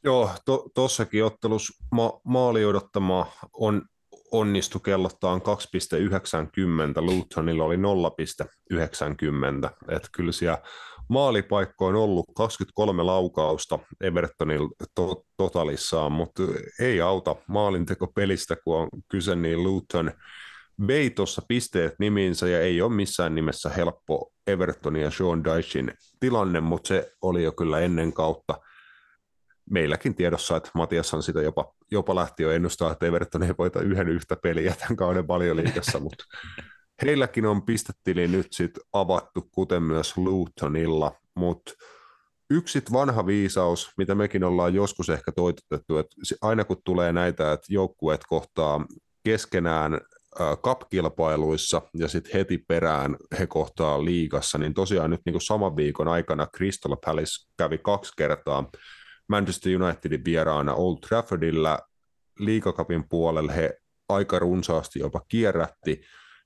Joo, tossakin ottelussa maali odottamaa on onnistu kellottaan 2,90, Lutonilla oli 0,90, että kyllä siellä maalipaikko on ollut 23 laukausta Evertonilla totalissaan, mutta ei auta maalintekopelistä, kun on kyse, niin Luton vei tuossa pisteet nimiinsä ja ei ole missään nimessä helppo Evertonin ja Sean Dychen tilanne, mutta se oli jo kyllä ennen kautta meilläkin tiedossa, että Matiashan sitä jopa lähti jo ennustaa, että Everton ei voita yhtä peliä tämän kauden Valioliigassa, mutta heilläkin on pistetili nyt sitten avattu, kuten myös Lutonilla, mutta yksi vanha viisaus, mitä mekin ollaan joskus ehkä toitotettu, että aina kun tulee näitä, että joukkueet kohtaa keskenään cup-kilpailuissa ja sitten heti perään he kohtaa liigassa, niin tosiaan nyt niin saman viikon aikana Crystal Palace kävi 2 kertaa Manchester Unitedin vieraana Old Traffordilla, liigacupin puolelle he aika runsaasti jopa kierrätti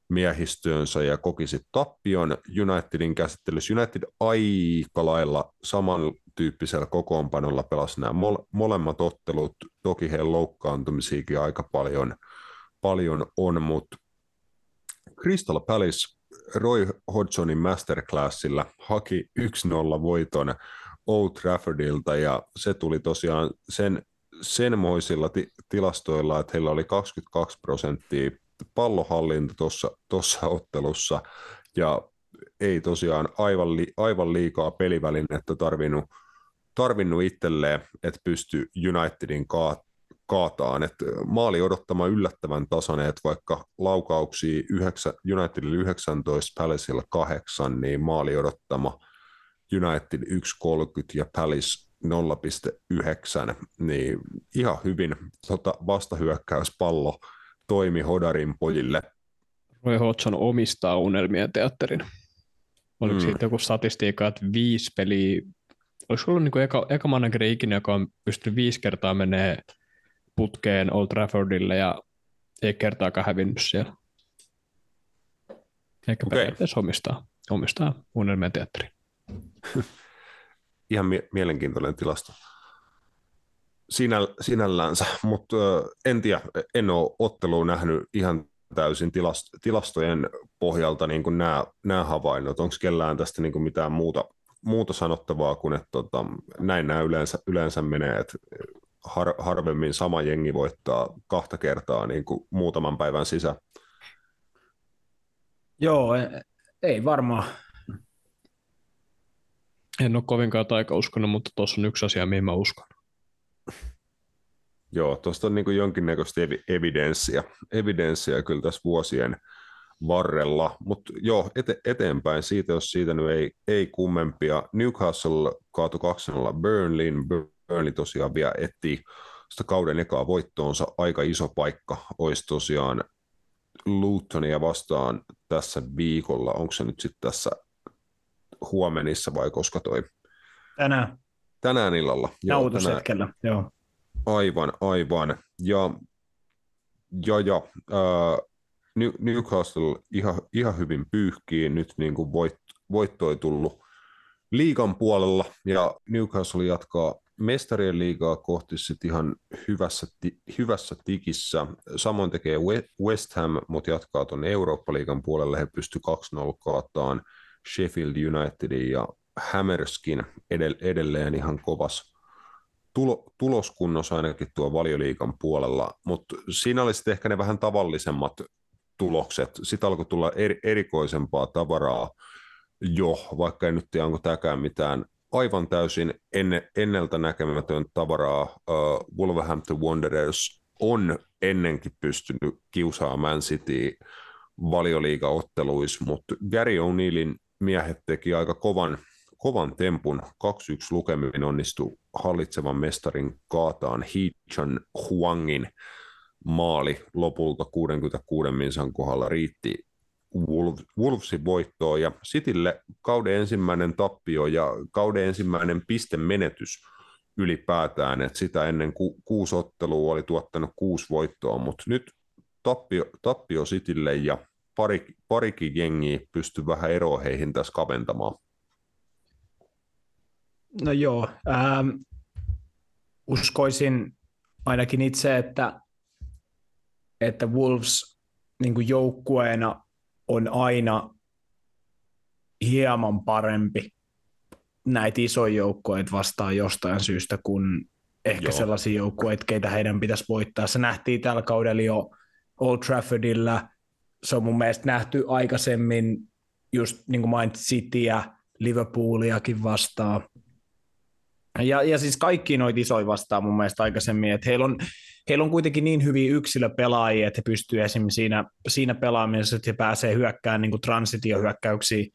miehistöönsä ja koki sitten tappion Unitedin käsittelyssä. United aika lailla samantyyppisellä kokoonpanolla pelasi nämä molemmat ottelut. Toki heidän loukkaantumisiakin aika paljon on, mutta Crystal Palace Roy Hodgsonin masterclassilla haki 1-0 voiton Old Traffordilta, ja se tuli tosiaan senmoisilla tilastoilla, että heillä oli 22% pallohallinta tuossa ottelussa, ja ei tosiaan aivan liikaa pelivälinettä tarvinnut itselleen, että pystyi Unitedin kaataan. Et maali odottama yllättävän tasainen, että vaikka laukauksia Unitedilla 19, Palacella 8, niin maali odottama United 1,30 ja Palace 0,9, niin ihan hyvin vastahyökkäyspallo toimi Hodarin pojille. Roy Hodgson omistaa unelmien teatterin. Oliko siitä joku statistiikka, että 5 peliä, olisiko ollut niin kuin eka manageri ikinä, joka on pystynyt 5 kertaa menee putkeen Old Traffordille ja ei kertaakaan hävinnyt siellä. Eikä periaatteessa omistaa unelmien teatterin. Ihan mielenkiintoinen tilasto sinällänsä, mutta en tiedä, en ole ottelua nähnyt ihan täysin tilastojen pohjalta niin kuin nämä havainnot. Onko kellään tästä niin kuin mitään muuta sanottavaa kuin, että näin nämä yleensä menee, että harvemmin sama jengi voittaa 2 kertaa niin kuin muutaman päivän sisään? Joo, ei varmaan. En ole kovinkaan taikauskonut, mutta tuossa on yksi asia, mihin mä uskon. Joo, tuosta on niin kuin jonkinnäköistä evidenssiä kyllä tässä vuosien varrella, mutta joo, eteenpäin siitä, jos siitä nyt ei kummempia. Newcastle kaatui 2-0 Burnleyin. Burnley tosiaan vielä etsii sitä kauden ekaa voittoonsa. Aika iso paikka olisi tosiaan Lutonia vastaan tässä viikolla. Onko se nyt sitten tässä huomenissa vai koska toi? Tänään. Tänään illalla. Nautushetkellä, joo. Aivan. Newcastle ihan hyvin pyyhkii nyt niin kuin voittoi tullut liigan puolella, ja Newcastle jatkaa Mestarien liigaa kohti sitten ihan hyvässä tikissä. Samoin tekee West Ham, mutta jatkaa tuonne Eurooppa-liigan puolelle. He pystyy 2-0 kaataan Sheffield Unitedin, ja Hammerskin edelleen ihan kovas tuloskunnossa ainakin tuo Valioliigan puolella. Mutta siinä oli sitten ehkä ne vähän tavallisemmat tulokset. Sitten alkoi tulla erikoisempaa tavaraa jo, vaikka ei nyt tiedä, onko tämäkään mitään aivan täysin enneltä näkemätön tavaraa. Wolverhampton Wanderers on ennenkin pystynyt kiusaamaan Man Cityä Valioliiga-otteluissa, mutta Gary O'Neillin miehet teki aika kovan tempun. 2-1 lukemin onnistui hallitsevan mestarin kaataan Hee-chan Huangin maali lopulta 66 minsan kohdalla riitti Wolvesin voittoon, ja Citylle kauden ensimmäinen tappio ja kauden ensimmäinen pistemenetys ylipäätään, että sitä ennen 6 ottelua oli tuottanut 6 voittoa, mutta nyt tappio Citylle, ja parikin jengiä pystyi vähän eroa heihin tässä kaventamaan. No joo, uskoisin ainakin itse, että Wolves niin kuin joukkueena on aina hieman parempi näitä isoja joukkueita vastaan jostain syystä, kun ehkä sellaisia joukkueita, keitä heidän pitäisi voittaa. Se nähtiin tällä kaudella jo Old Traffordilla. Se on mun mielestä nähty aikaisemmin just niin kuin mainitsin Cityä, Liverpooliakin vastaan. Ja siis kaikki noita isoja vastaan mun mielestä aikaisemmin, että heillä on kuitenkin niin hyviä yksilöpelaajia, että he pystyy esimerkiksi siinä pelaamisessa, että he pääsee hyökkäämään niin kuin transitiohyökkäyksiä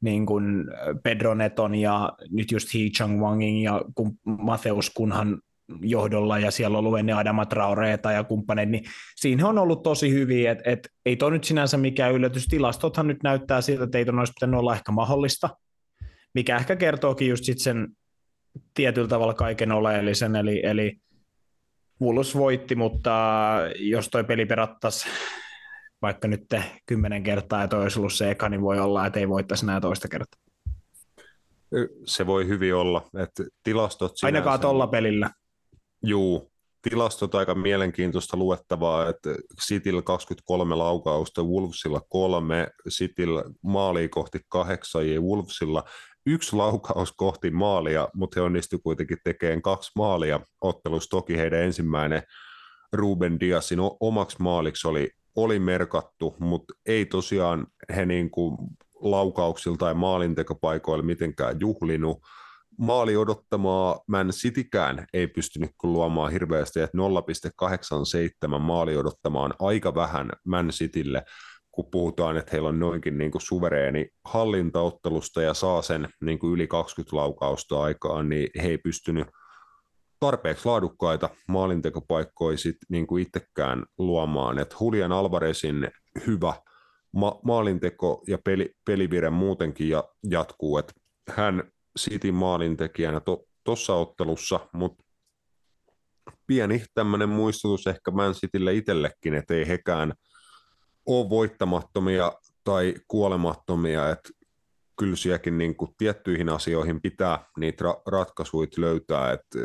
niin kuin Pedro Neton ja nyt just Hee Chang Wangin ja Matheus Kunhan johdolla, ja siellä on ollut ennen Adama Traoreeta ja kumppaneita, niin siinä on ollut tosi hyviä, että ei toi nyt sinänsä mikään yllätys. Tilastothan nyt näyttää siltä, että ei ton olisi pitänyt olla ehkä mahdollista, mikä ehkä kertookin just sitten sen tietyllä tavalla kaiken oleellisen, eli Wolves voitti, mutta jos toi peli perattaisi vaikka nyt 10 kertaa ja toi olisi ollut se eka, niin voi olla, että ei voittaisi nää toista kertaa. Se voi hyvin olla, että tilastot sinänsä... Ainakaan tuolla pelillä. Juu, tilastot aika mielenkiintoista luettavaa, että Cityllä 23 laukausta, Wolvesilla 3, Cityllä maalia kohti 8 ja Wolvesilla 1 laukaus kohti maalia, mutta he onnistuivat kuitenkin tekemään 2 maalia ottelussa. Toki heidän ensimmäinen Ruben Diazin omaksi maaliksi oli merkattu, mutta ei tosiaan he niin kuin laukauksilta tai maalintekopaikoilla mitenkään juhlinut. Maali odottamaa Man Citykään ei pystynyt luomaan hirveästi, että 0,87 maali odottamaan aika vähän Man Citylle, kun puhutaan, että heillä on noinkin niin kuin suvereeni hallintaottelusta ja saa sen niin kuin yli 20 laukausta aikaan, niin he ei pystynyt tarpeeksi laadukkaita maalintekopaikkoja sit niin kuin itsekään luomaan. Et Julian Alvarezin hyvä maalinteko ja pelivire muutenkin jatkuu, että hän Cityn maalintekijänä tuossa ottelussa, mutta pieni tämmöinen muistutus ehkä Man Citylle itsellekin, että ei hekään ole voittamattomia tai kuolemattomia, että kyllä sielläkin niin kuin tiettyihin asioihin pitää niitä ratkaisuja löytää, että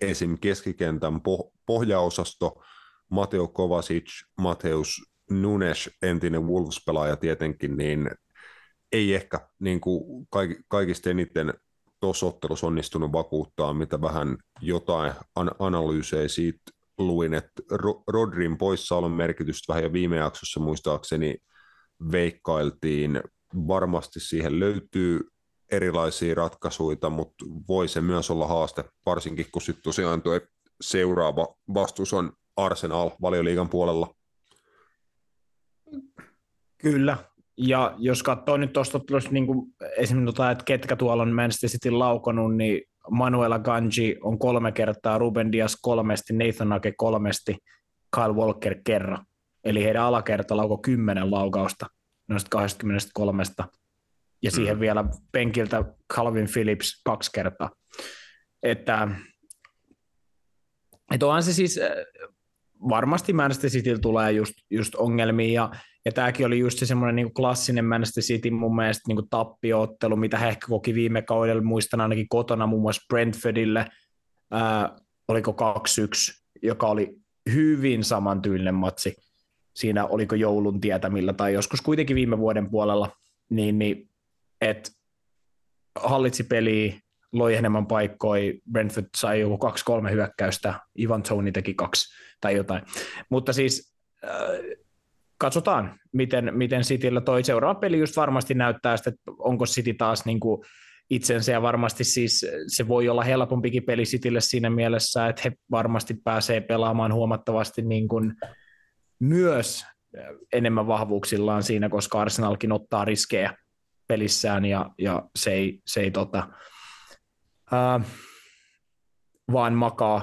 esim. Keskikentän pohjaosasto, Mateo Kovacic, Mateus Nunes, entinen Wolves-pelaaja tietenkin, niin ei ehkä niin kuin kaikista eniten tuossa ottelussa onnistunut vakuuttaa, mitä vähän jotain analyysejä siitä luin, että Rodrin poissaolon merkitystä vähän jo viime jaksossa muistaakseni veikkailtiin. Varmasti siihen löytyy erilaisia ratkaisuja, mutta voi se myös olla haaste, varsinkin kun sitten tosiaan tuo seuraava vastus on Arsenal Valioliigan puolella. Kyllä, ja jos katsoo nyt tuosta niin esimerkiksi, että ketkä tuolla on Manchester Cityn laukonut, niin Manuela Gangi on 3 kertaa, Ruben Dias 3, Nathan Ake 3, Kyle Walker kerran. Eli heidän alakerta laukoi 10 laukausta noista 23. Ja siihen vielä penkiltä Calvin Phillips 2 kertaa. Että onhan se siis varmasti Manchester Cityllä tulee just ongelmia, ja tämäkin oli just se semmoinen niin kuin klassinen Manchester City mun mielestä niin kuin tappio-ottelu, mitä he ehkä koki viime kaudella, muistan ainakin kotona muun muassa Brentfordille, oliko 2-1, joka oli hyvin samantyylinen matsi, siinä oliko joulun tietämillä tai joskus kuitenkin viime vuoden puolella, niin että hallitsi peliä, loi enemmän paikkoja, Brentford sai joku 2-3 hyökkäystä, Ivan Toni teki 2 tai jotain. Mutta siis katsotaan, miten Cityllä toi seuraava peli just varmasti näyttää, että onko City taas niin kuin itsensä, ja varmasti siis se voi olla helpompikin peli Citylle siinä mielessä, että he varmasti pääsee pelaamaan huomattavasti niin kuin myös enemmän vahvuuksillaan siinä, koska Arsenalkin ottaa riskejä pelissään, ja se ei vaan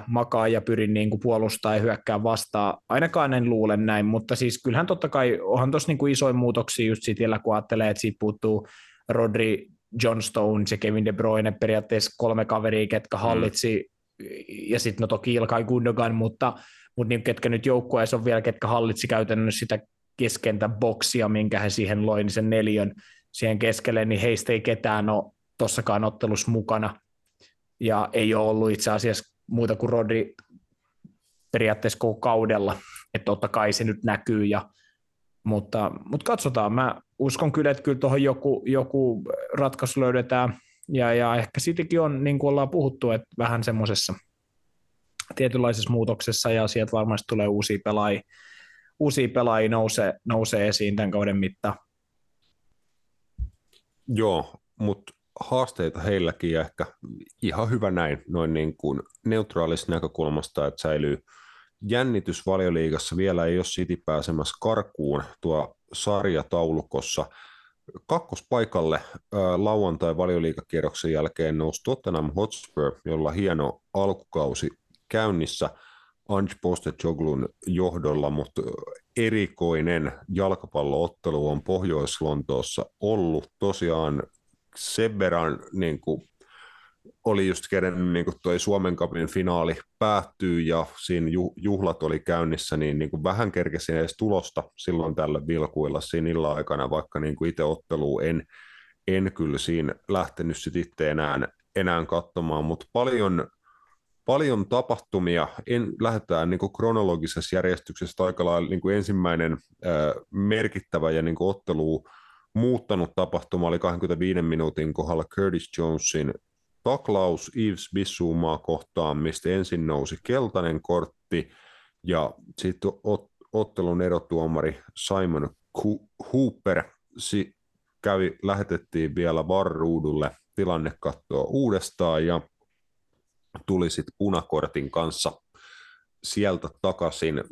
makaa ja pyrin niin kuin puolustaa ja hyökkää vastaan. Ainakaan en luule näin, mutta siis kyllähän totta kai onhan tuossa niin kuin isoja muutoksia just Cityllä, kun ajattelee, että siitä puuttuu Rodri, John Stones ja Kevin De Bruyne, periaatteessa 3 kaveria, ketkä hallitsi, ja sitten no toki Ilkay Gundogan, mutta niin, ketkä nyt joukkueessa on vielä, ketkä hallitsi käytännössä sitä keskentä boksia, minkä he siihen loi, niin sen 4 siihen keskelle, niin heistä ei ketään ole tossakaan ottelussa mukana. Ja ei ole ollut itse asiassa muuta kuin Rodri periaatteessa koko kaudella, että totta kai se nyt näkyy. Mutta katsotaan, mä uskon kyllä, että kyllä tuohon joku ratkaisu löydetään, ja ehkä Citykin on, niin kuin ollaan puhuttu, että vähän semmoisessa tietynlaisessa muutoksessa, ja sieltä varmasti tulee uusia pelaajia nousee esiin tämän kauden mittaan. Joo, mutta haasteita heilläkin, ja ehkä ihan hyvä näin noin niin kuin neutraalista näkökulmasta, että säilyy jännitys Valioliigassa. Vielä ei ole City pääsemässä karkuun tuo sarjataulukossa. Kakkospaikalle lauantai Valioliigakierroksen jälkeen nousi Tottenham Hotspur, jolla hieno alkukausi käynnissä Ange Postecoglun johdolla, mutta erikoinen jalkapalloottelu on Pohjois-Lontoossa ollut tosiaan. Sen verran niin kuin oli just kerran niin kuin toi Suomen Cupin finaali päättyy ja siinä juhlat oli käynnissä, niin kuin vähän kerkesin edes tulosta silloin tällä vilkuilla siinä illan aikana, vaikka niin kuin itse ottelua en kyllä siinä lähtenyt sitten itse enää katsomaan, mutta paljon tapahtumia. Lähdetään niin kuin kronologisessa järjestyksessä aika lailla niin kuin ensimmäinen merkittävä ja niin kuin ottelu muuttanut tapahtuma oli 25 minuutin kohdalla Curtis Jonesin taklaus Yves Bissoumaa kohtaan, mistä ensin nousi keltainen kortti, ja sitten ottelun erotuomari Simon Hooper lähetettiin vielä VAR-ruudulle tilannekattoa uudestaan, ja tuli sitten punakortin kanssa sieltä takaisin.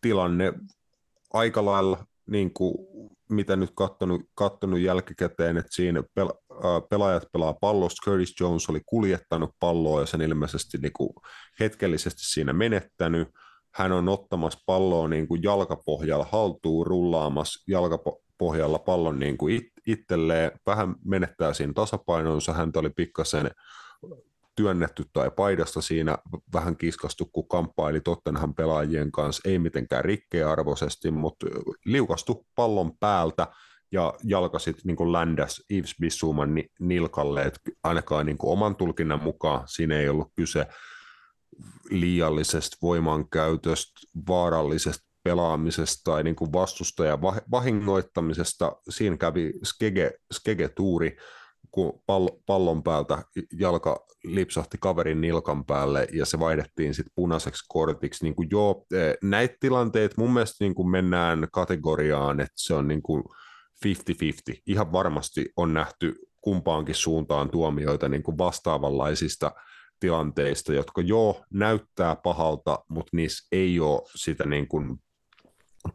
Tilanne aika lailla niin kuin mitä nyt katsonut jälkikäteen, että siinä pelaajat pelaa pallosta, Curtis Jones oli kuljettanut palloa ja sen ilmeisesti niin kuin hetkellisesti siinä menettänyt. Hän on ottamassa palloa niin kuin jalkapohjalla haltuun, rullaamassa jalkapohjalla pallon niin kuin itselleen, vähän menettää siinä tasapainonsa, häntä oli pikkasen työnnetty tai paidasta siinä, vähän kiskastu, kun kamppaili Tottenham pelaajien kanssa, ei mitenkään rikkearvoisesti, mutta liukastui pallon päältä ja jalka sitten niin ländäsi Yves Bissouman nilkalle, että ainakaan niin oman tulkinnan mukaan siinä ei ollut kyse liiallisesta voimankäytöstä, vaarallisesta pelaamisesta tai niin vastustajan vahingoittamisesta. Siinä kävi skege-tuuri, kun pallon päältä jalka lipsahti kaverin nilkan päälle ja se vaihdettiin sitten punaiseksi kortiksi. Niin kuin joo, näitä tilanteita mun mielestä niin kuin mennään kategoriaan, että se on niin kuin 50-50. Ihan varmasti on nähty kumpaankin suuntaan tuomioita niin kuin vastaavanlaisista tilanteista, jotka joo, näyttää pahalta, mutta niissä ei ole sitä niin kuin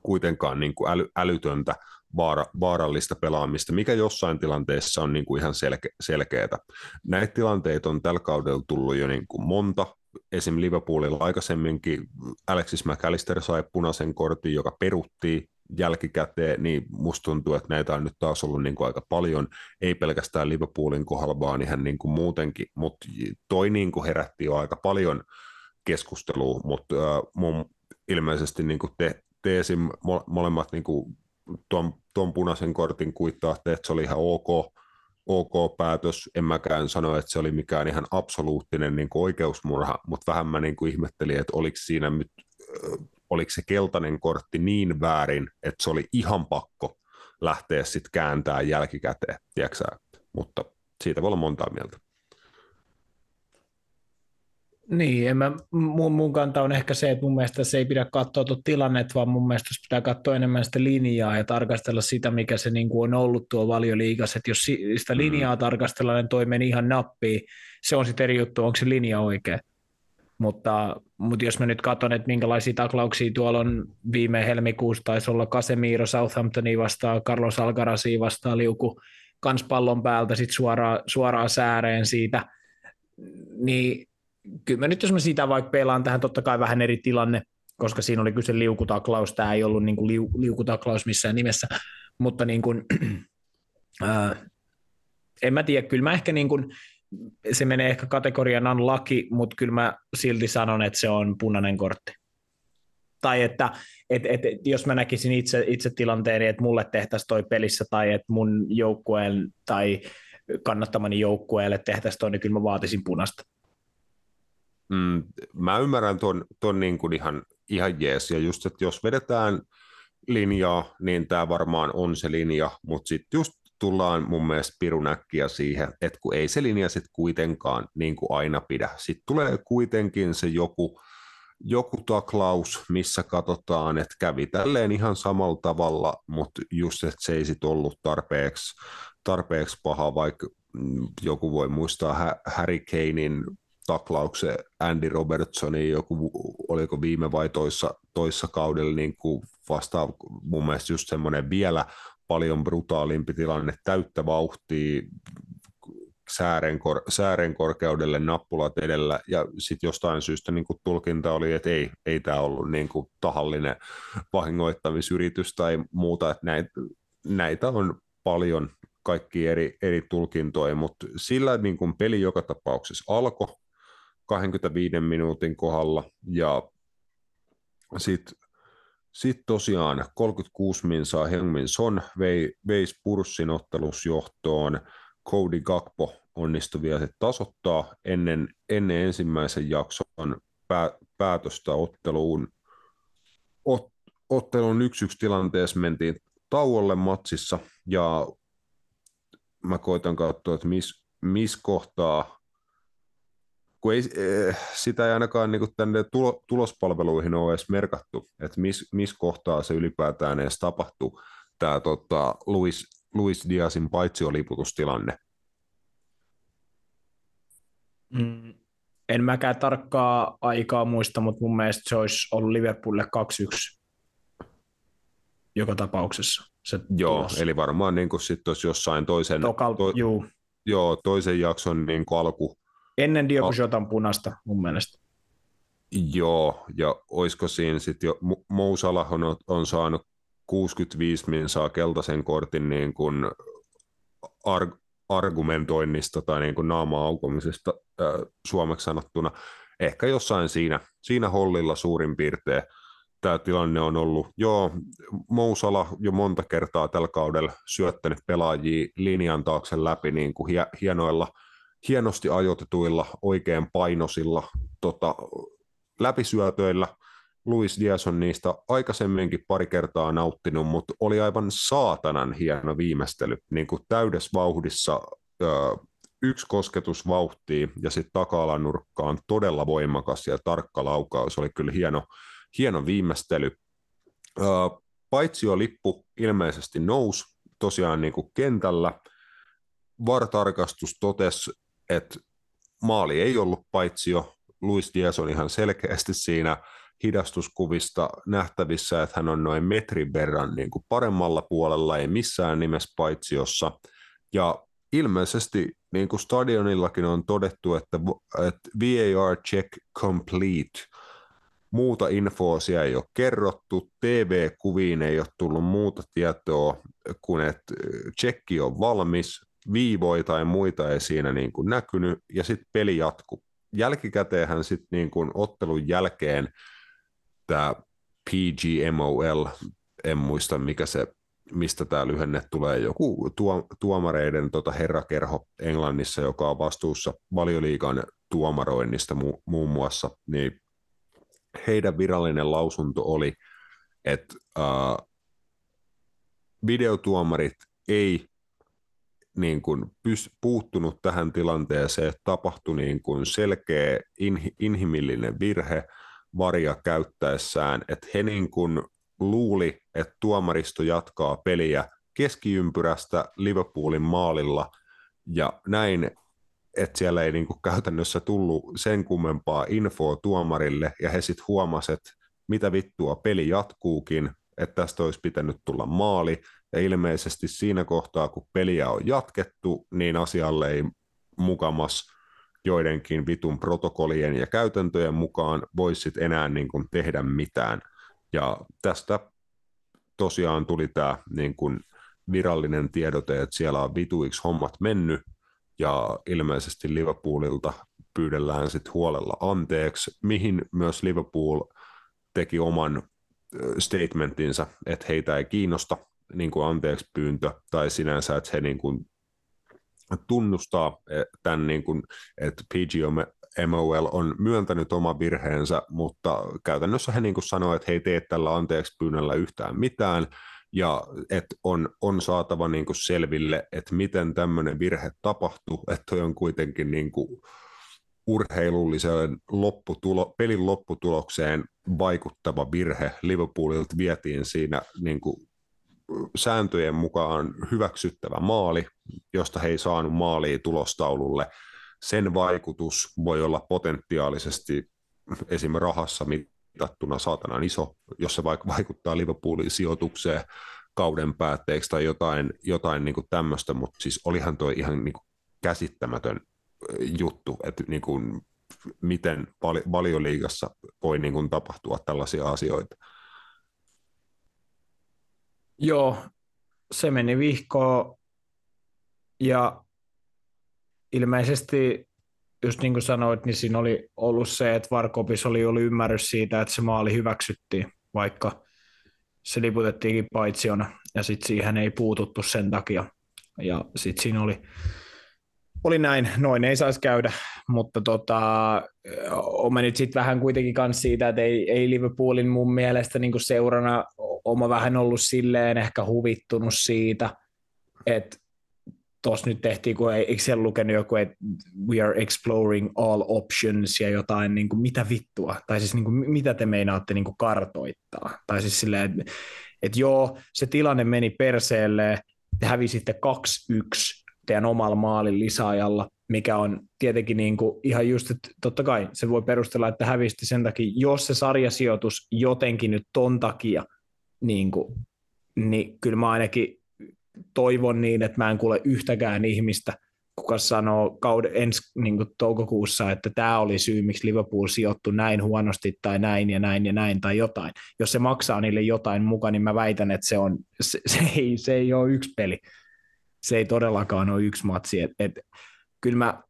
kuitenkaan niin kuin älytöntä vaarallista pelaamista, mikä jossain tilanteessa on niin kuin ihan selkeätä. Näitä tilanteita on tällä kaudella tullut jo niin kuin monta. Esimerkiksi Liverpoolilla aikaisemminkin Alexis McAllister sai punaisen kortin, joka peruttiin jälkikäteen, niin musta tuntuu, että näitä on nyt taas ollut niin kuin aika paljon, ei pelkästään Liverpoolin kohdalla, vaan ihan niin kuin muutenkin, mutta toi niin kuin herätti jo aika paljon keskustelua, mutta mun ilmeisesti niin kuin teesin molemmat niin kuin tuon punaisen kortin kuittaa, että se oli ihan ok päätös. En mäkään sano, että se oli mikään ihan absoluuttinen niin kuin oikeusmurha, mutta vähän mä niin kuin ihmettelin, että oliko se keltainen kortti niin väärin, että se oli ihan pakko lähteä sitten kääntämään jälkikäteen, tiedätkö? Mutta siitä voi olla montaa mieltä. Niin, mun kanta on ehkä se, että mun mielestä se ei pidä katsoa tuota tilannetta, vaan mun mielestä pitää katsoa enemmän sitä linjaa ja tarkastella sitä, mikä se niin kuin on ollut tuo Valioliigassa. Että jos sitä linjaa tarkastellaan, niin toi meni ihan nappiin. Se on sitten eri juttu, onko se linja oikea. Mutta jos mä nyt katson, että minkälaisia taklauksia tuolla on viime helmikuussa, taisi olla Casemiro Southamptonia vastaan, Carlos Alcarazia vastaan, liuku kans pallon päältä sitten suoraan sääreen siitä, niin kyllä mä nyt jos mä sitä vaikka pelaan tähän, totta kai vähän eri tilanne, koska siinä oli kyse liukutaklaus, tämä ei ollut niin kuin liukutaklaus missään nimessä, mutta niin kuin, en mä tiedä, kyllä mä ehkä niin kuin, se menee ehkä kategorian unlucky, mutta kyllä mä silti sanon, että se on punainen kortti. Tai että jos mä näkisin itse tilanteeni, että mulle tehtäisiin toi pelissä tai että mun joukkueen tai kannattamani joukkueelle tehtäisiin toi, niin kyllä mä vaatisin punasta. Mä ymmärrän ton niin kuin ihan jees, ja just, että jos vedetään linjaa, niin tämä varmaan on se linja, mutta sitten just tullaan mun mielestä pirun äkkiä siihen, että kun ei se linja sitten kuitenkaan niin kuin aina pidä. Sitten tulee kuitenkin se joku taklaus, missä katsotaan, että kävi tälleen ihan samalla tavalla, mutta just, että se ei sitten ollut tarpeeksi paha, vaikka joku voi muistaa Harry Kanein taklaukseen Andy Robertsonin, joku, oliko viime vai toissa kaudella niin kuin vastaan mun mielestä just semmoinen vielä paljon brutaalimpi tilanne, täyttä vauhtia säären korkeudelle nappulat edellä, ja sitten jostain syystä niin kuin tulkinta oli, että ei tämä ollut niin kuin tahallinen vahingoittamisyritys tai muuta, että näitä on paljon kaikki eri tulkintoja, mutta sillä niin kuin peli joka tapauksessa alkoi 25 minuutin kohdalla, ja sitten tosiaan 36 minsaa Heung-min Son vei Spurssin ottelusjohtoon, Cody Gakpo onnistui vielä tasoittaa ennen ensimmäisen jakson päätöstä otteluun. Ottelun 1-1 tilanteessa mentiin tauolle matsissa, ja mä koitan katsoa, että missä kohtaa, kun ei, sitä ei ainakaan niin tänne tulospalveluihin ole edes merkattu, että missä kohtaa se ylipäätään edes tapahtui, tämä Luis Diazin paitsioliputustilanne. En mäkään tarkkaa aikaa muista, mutta mun mielestä se olisi ollut Liverpoolille 2-1 joka tapauksessa. Joo, eli varmaan niin sitten olisi jossain toisen, toisen jakson niin alku. Ennen Diogo Jotan punasta, mun mielestä. Joo, ja olisiko siinä sitten jo, Mo Salah on saanut 65 minsaa keltaisen kortin niin kuin argumentoinnista tai niin kuin naamaa aukomisesta suomeksi sanottuna. Ehkä jossain siinä hollilla suurin piirtein tämä tilanne on ollut. Joo, Mo Salah jo monta kertaa tällä kaudella syöttänyt pelaajia linjan taakse läpi niin kuin hienosti ajoitetuilla, oikein painoisilla läpisyötöillä. Luis Diaz on niistä aikaisemminkin pari kertaa nauttinut, mutta oli aivan saatanan hieno viimeistely. Niin kuin täydessä vauhdissa yksi kosketus vauhtiin ja sitten taka-alan nurkka on todella voimakas ja tarkka laukaus. Oli kyllä hieno viimeistely. Paitsiolippu ilmeisesti nousi tosiaan niin kuin kentällä. VAR-tarkastus totesi, että maali ei ollut paitsio. Luis Diaz on ihan selkeästi siinä hidastuskuvista nähtävissä, että hän on noin metrin verran niin kuin paremmalla puolella, ei missään nimessä paitsiossa. Ja ilmeisesti niin kuin stadionillakin on todettu, että VAR check complete. Muuta infoa siellä ei ole kerrottu, TV-kuviin ei ole tullut muuta tietoa kuin, että tsekki on valmis. Viivoja tai muita ei siinä niin kuin näkynyt, ja sitten peli jatkuu. Jälkikäteenhän sitten niin kuin ottelun jälkeen tämä PGMOL, en muista mikä se, mistä tämä lyhenne tulee, joku tuomareiden herrakerho Englannissa, joka on vastuussa Valioliigan tuomaroinnista muun muassa, niin heidän virallinen lausunto oli, että videotuomarit ei niin kuin puuttunut tähän tilanteeseen, tapahtui niin kuin selkeä inhimillinen virhe VARia käyttäessään, että he niin kuin luuli, että tuomaristo jatkaa peliä keskiympyrästä Liverpoolin maalilla ja näin, että siellä ei niin kuin käytännössä tullut sen kummempaa infoa tuomarille ja he sitten huomasivat, että mitä vittua peli jatkuukin, että tästä olisi pitänyt tulla maali, ja ilmeisesti siinä kohtaa, kun peliä on jatkettu, niin asialle ei mukamas joidenkin vitun protokollien ja käytäntöjen mukaan voisi enää niin kuin tehdä mitään. Ja tästä tosiaan tuli tämä niin kuin virallinen tiedote, että siellä on vituiksi hommat mennyt, ja ilmeisesti Liverpoolilta pyydellään sitten huolella anteeksi, mihin myös Liverpool teki oman statementinsa, että heitä ei kiinnosta niin kuin anteeksi pyyntö tai sinänsä, että he niin kuin tunnustaa tämän, niin kuin, että PGMOL on myöntänyt oma virheensä, mutta käytännössä he niin kuin sanoo, että he ei tee tällä anteeksi pyynnöllä yhtään mitään ja että on saatava niin kuin selville, että miten tämmöinen virhe tapahtui, että toi on kuitenkin niin kuin urheilulliseen pelin lopputulokseen vaikuttava virhe. Liverpoolilta vietiin siinä niin kuin sääntöjen mukaan hyväksyttävä maali, josta he ei saanut maalia tulostaululle. Sen vaikutus voi olla potentiaalisesti esimerkiksi rahassa mitattuna saatanan iso, jos se vaikuttaa Liverpoolin sijoitukseen kauden päätteeksi tai jotain niin kuin tämmöistä, mutta siis olihan toi ihan niin kuin käsittämätön juttu, että niin kuin miten Valioliigassa voi niin kuin tapahtua tällaisia asioita. Joo, se meni vihkoon ja ilmeisesti, just niin kuin sanoit, niin siinä oli ollut se, että VAR-kopissa oli ollut ymmärrys siitä, että se maali hyväksyttiin, vaikka se liputettiinkin paitsiona ja sitten siihen ei puututtu sen takia ja sitten siinä oli näin, noin ei saisi käydä, mutta olen nyt sitten vähän kuitenkin kanssa siitä, että ei Liverpoolin mun mielestä niin kuin seurana oma vähän ollut silleen ehkä huvittunut siitä, että tuossa nyt tehtiin, kun eikö siellä lukenut joku, että we are exploring all options ja jotain, niin kuin mitä vittua, tai siis niin kuin, mitä te meinaatte niin kuin kartoittaa, tai siis silleen, että joo, se tilanne meni perseelle, te hävisitte 2-1, teidän omalla maalin lisäajalla, mikä on tietenkin niin kuin ihan just, että totta kai se voi perustella, että hävisitte sen takia, jos se sarjasijoitus jotenkin nyt ton takia, niin kyllä mä ainakin toivon niin, että mä en kuule yhtäkään ihmistä, kuka sanoo ensi niin kuin toukokuussa, että tämä oli syy, miksi Liverpool sijoittui näin huonosti tai näin ja näin ja näin tai jotain. Jos se maksaa niille jotain mukaan, niin mä väitän, että se ei ole yksi peli. Se ei todellakaan ole yksi matsi. Kyllä mä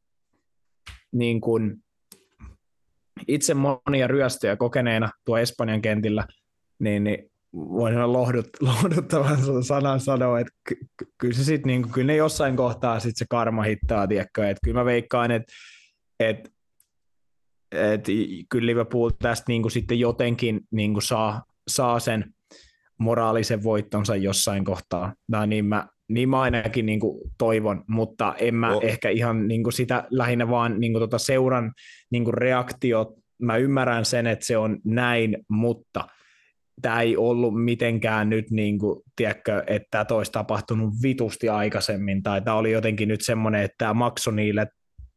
niin kun, itse monia ryöstöjä kokeneena tuo Espanjan kentillä, niin voin olla lohduttavan sanan sanoa, että kyllä se sitten niin kyllä ne jossain kohtaa sit se karma hittaa, tiedätkö, että kyllä mä veikkaan, että kyllä Liverpool tästä niin kun sitten jotenkin niin kun saa sen moraalisen voittonsa jossain kohtaa. Tai niin mä ainakin niin kuin toivon, mutta en mä ehkä ihan niin kuin sitä lähinnä vaan niin kuin seuran niin kuin reaktio. Mä ymmärrän sen, että se on näin, mutta tämä ei ollut mitenkään nyt, niin kuin, tiedätkö, että tämä olisi tapahtunut vitusti aikaisemmin, tai tämä oli jotenkin nyt semmoinen, että tämä maksoi niille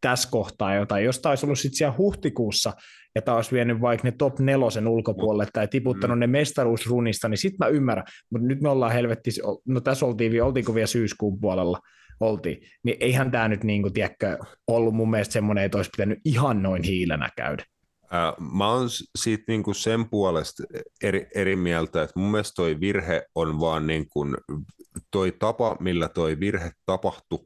tässä kohtaa jotain. Jos tämä olisi ollut sitten siellä huhtikuussa, ja tämä olisi vienyt vaikka ne top 4 ulkopuolelle tai tiputtanut ne mestaruusrunista, niin sitten mä ymmärrän. Mutta nyt me ollaan helvettis, no tässä oltiinko vielä syyskuun puolella, oltiin. Niin eihän tämä nyt niin kuin, tiedätkö, ollut mun mielestä semmoinen, että olisi pitänyt ihan noin hiilänä käydä. Mä oon siitä niin kuin sen puolesta eri mieltä, että mun mielestä toi virhe on vaan niin kuin, toi tapa, millä toi virhe tapahtui,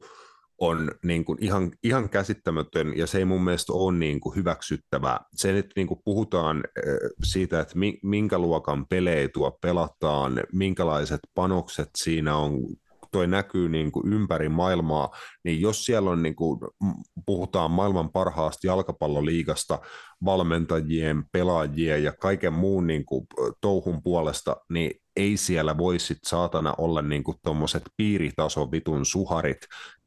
on niin kuin ihan käsittämätön, ja se ei mun mielestä ole niin kuin hyväksyttävää. Se nyt niin kuin puhutaan siitä, että minkä luokan pelejä tuo pelataan, minkälaiset panokset siinä on, toi näkyy niin kuin ympäri maailmaa, niin jos siellä on, niin kuin puhutaan maailman parhaasta jalkapalloliigasta, valmentajien, pelaajien ja kaiken muun niin kuin touhun puolesta, niin ei siellä voi sit saatana olla niinku tommoset piiritason vitun suharit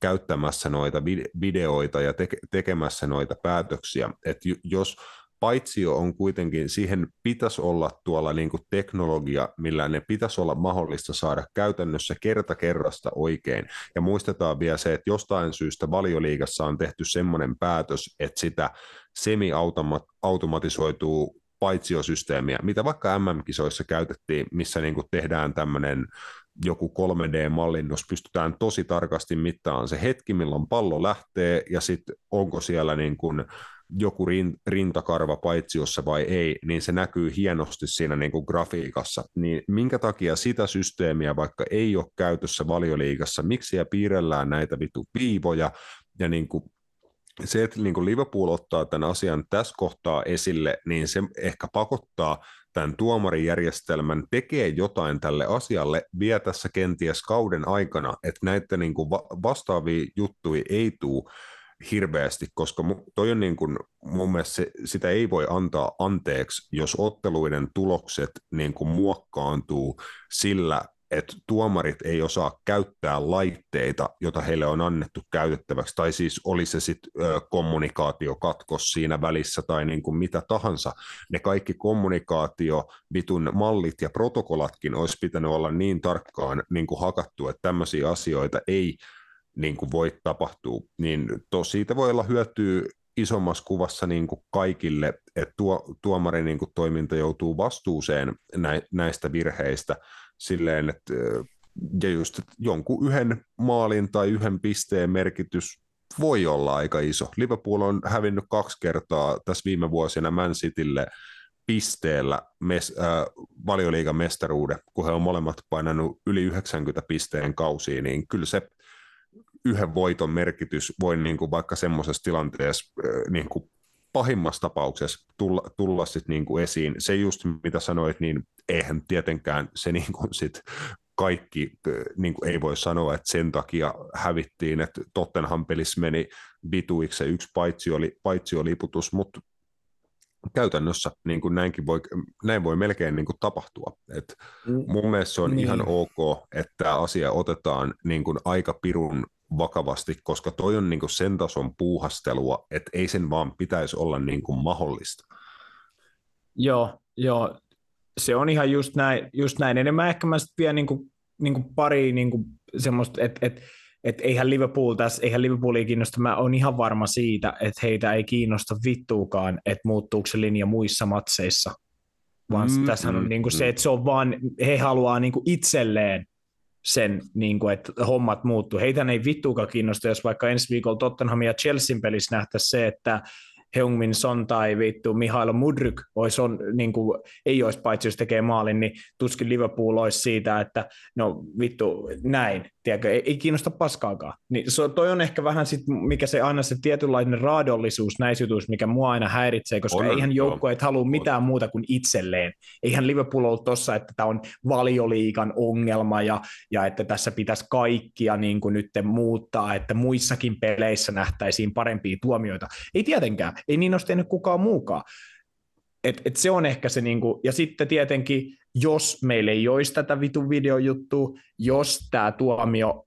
käyttämässä noita videoita ja tekemässä noita päätöksiä. Et jos paitsio on kuitenkin, siihen pitäisi olla tuolla niinku teknologia, millä ne pitäisi olla mahdollista saada käytännössä kerta kerrasta oikein. Ja muistetaan vielä se, että jostain syystä Valioliigassa on tehty semmoinen päätös, että sitä semi-automatisoituu paitsiosysteemiä, mitä vaikka MM-kisoissa käytettiin, missä niin kuin tehdään tämmöinen joku 3D-mallinnos, pystytään tosi tarkasti mittaamaan se hetki, milloin pallo lähtee, ja sitten onko siellä niin kuin joku rintakarva paitsiossa vai ei, niin se näkyy hienosti siinä niin kuin grafiikassa. Niin minkä takia sitä systeemiä vaikka ei ole käytössä Valioliigassa, miksi siellä piirrellään näitä vitu viivoja, ja niin kuin se, että niin kuin Liverpool ottaa tämän asian tässä kohtaa esille, niin se ehkä pakottaa tämän tuomarijärjestelmän tekee jotain tälle asialle vielä tässä kenties kauden aikana, että näitä niin kuin vastaavia juttuja ei tule hirveästi, koska toi on niin kuin, mun mielestä sitä ei voi antaa anteeksi, jos otteluiden tulokset niin kuin muokkaantuu sillä, että tuomarit ei osaa käyttää laitteita, jota heille on annettu käytettäväksi, tai siis oli se sitten kommunikaatiokatkos siinä välissä tai niin kuin mitä tahansa. Ne kaikki kommunikaatiovitun mallit ja protokollatkin olisi pitänyt olla niin tarkkaan niin kuin hakattu, että tämmöisiä asioita ei niin kuin voi tapahtua. Niin siitä voi olla hyötyä isommassa kuvassa niin kuin kaikille, että tuomarin niin kuin toiminta joutuu vastuuseen näistä virheistä, silleen, että ja just, että jonkun yhden maalin tai yhden pisteen merkitys voi olla aika iso. Liverpool on hävinnyt 2 kertaa tässä viime vuosina Man Citylle pisteellä Valioliigan mestaruuden, kun he on molemmat painanut yli 90 pisteen kausiin, niin kyllä se yhden voiton merkitys voi niin kuin vaikka semmoisessa tilanteessa niin kuin pahimmassa tapauksessa tulla sit niinku esiin. Se just mitä sanoit, niin eihän tietenkään se niinku sit kaikki niinku ei voi sanoa, että sen takia hävittiin, että Tottenham pelissä meni vituiksi se yksi paitsioliputus, mutta käytännössä niinku näin voi melkein niinku tapahtua. Et mun mielestä se on ihan ok, että tämä asia otetaan niinku aika pirun vakavasti, koska toi on niinku sen tason puuhastelua, että ei sen vaan pitäisi olla niinku mahdollista. Joo, se on ihan just näin. Enemmän ehkä mä sitten vielä niinku pari niinku semmoista, että eihän Liverpoolia kiinnosta, mä oon ihan varma siitä, että heitä ei kiinnosta vittuukaan, että muuttuuko se linja muissa matseissa, vaan tässähän on niinku se, että se on vaan, he haluaa niinku itselleen sen, niin kuin, että hommat muuttuu. Heitä ei vittuukaan kiinnosta, jos vaikka ensi viikolla Tottenhamin ja Chelsean pelissä nähtäisiin se, että Heung-min Son tai Mihailo Mudryk niin ei olisi paitsi, jos tekee maalin, niin tuskin Liverpool olisi siitä, että no vittu näin, tiedätkö, ei kiinnosta paskaakaan. Niin, toi on ehkä vähän sit, mikä se aina se tietynlainen raadollisuus näissä jutuissa, mikä mua aina häiritsee, koska eihän joukkueet halua mitään muuta kuin itselleen. Eihän Liverpool ollut tossa, että tämä on Valioliigan ongelma ja että tässä pitäisi kaikkia niin kuin nyt muuttaa, että muissakin peleissä nähtäisiin parempia tuomioita. Ei tietenkään. Ei niin olisi tehnyt kukaan muukaan. Et se on ehkä se, niinku, ja sitten tietenkin, jos meillä ei olisi tätä vitun videojuttua, jos tämä tuomio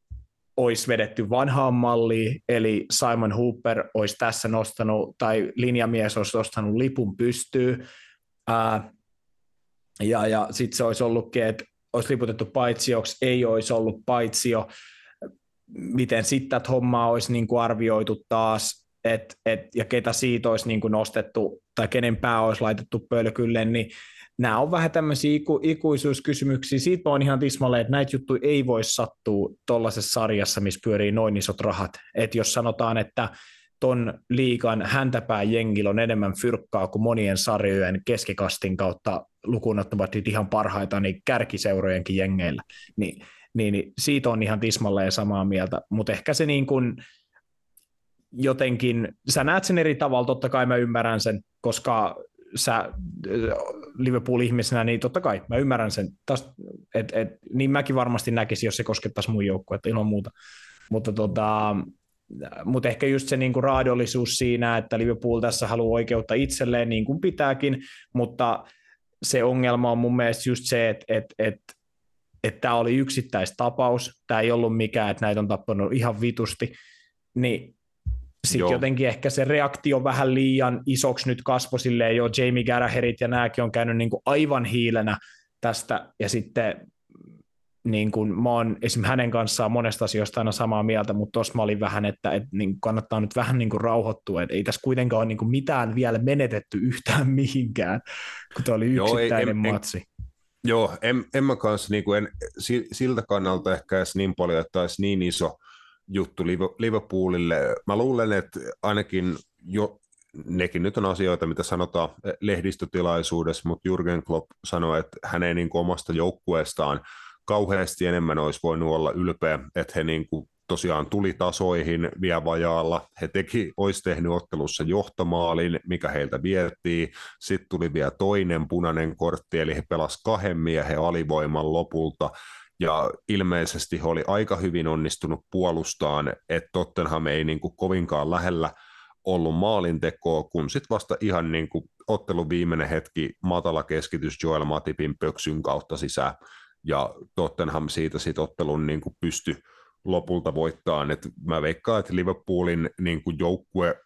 olisi vedetty vanhaan malliin, eli Simon Hooper olisi tässä nostanut, tai linjamies olisi nostanut lipun pystyyn, ja sitten se olisi ollutkin, että olisi liputettu paitsioksi, ei olisi ollut paitsio, miten sitten tätä hommaa olisi niinku arvioitu taas, ja ketä siitä olisi niin kuin nostettu tai kenen pää olisi laitettu pölkylle, niin nämä on vähän tämmöisiä ikuisuuskysymyksiä. Siitä on ihan tismalleen, että näitä juttuja ei voi sattua tuollaisessa sarjassa, missä pyörii noin isot rahat. Että jos sanotaan, että ton liigan häntäpään jengillä on enemmän fyrkkaa kuin monien sarjojen keskikastin kautta lukunottavat niitä ihan parhaita, niin kärkiseurojenkin jengeillä. Niin siitä on ihan tismalleen samaa mieltä, mutta ehkä se niin kuin jotenkin, sä näet sen eri tavalla, totta kai mä ymmärrän sen, koska sä Liverpool-ihmisenä, niin totta kai mä ymmärrän sen. Niin mäkin varmasti näkisin, jos se koskettaisi mun joukkuetta ilman muuta. Mutta ehkä just se niinku raadollisuus siinä, että Liverpool tässä haluaa oikeutta itselleen niin kuin pitääkin, mutta se ongelma on mun mielestä just se, että tämä oli yksittäistapaus, tämä ei ollut mikään, että näitä on tappanut ihan vitusti, niin sitten jotenkin ehkä se reaktio vähän liian isoksi nyt kasvoi silleen, joo, Jamie Gallagherit ja nämäkin on käynyt niinku aivan hiilenä tästä, ja sitten niin kuin mä oon esimerkiksi hänen kanssaan monesta asioista aina samaa mieltä, mutta tuossa mä olin vähän, että niin kannattaa nyt vähän niin kuin rauhoittua, että ei tässä kuitenkaan ole niin kuin mitään vielä menetetty yhtään mihinkään, kun tämä oli yksittäinen matsi. En mä kanssa niin kuin siltä kannalta ehkä edes niin paljon, että olisi niin iso juttu Liverpoolille. Mä luulen, että ainakin jo nekin nyt on asioita, mitä sanotaan lehdistötilaisuudessa, mutta Jurgen Klopp sanoi, että hän ei niin kuin omasta joukkueestaan kauheasti enemmän olisi voinut olla ylpeä, että he niin kuin tosiaan tuli tasoihin vielä vajaalla. He olisi tehnyt ottelussa johtomaalin, mikä heiltä vietiin. Sitten tuli vielä toinen punainen kortti, eli he pelasivat kahden miehen alivoiman lopulta. Ja ilmeisesti he oli aika hyvin onnistunut puolustaan, että Tottenham ei niin kuin kovinkaan lähellä ollut maalintekoa, kun sitten vasta ihan niin kuin ottelun viimeinen hetki matala keskitys Joel Matipin pöksyn kautta sisään. Ja Tottenham siitä sit ottelun niin kuin pystyi lopulta voittamaan. Et mä veikkaan, että Liverpoolin niin kuin joukkue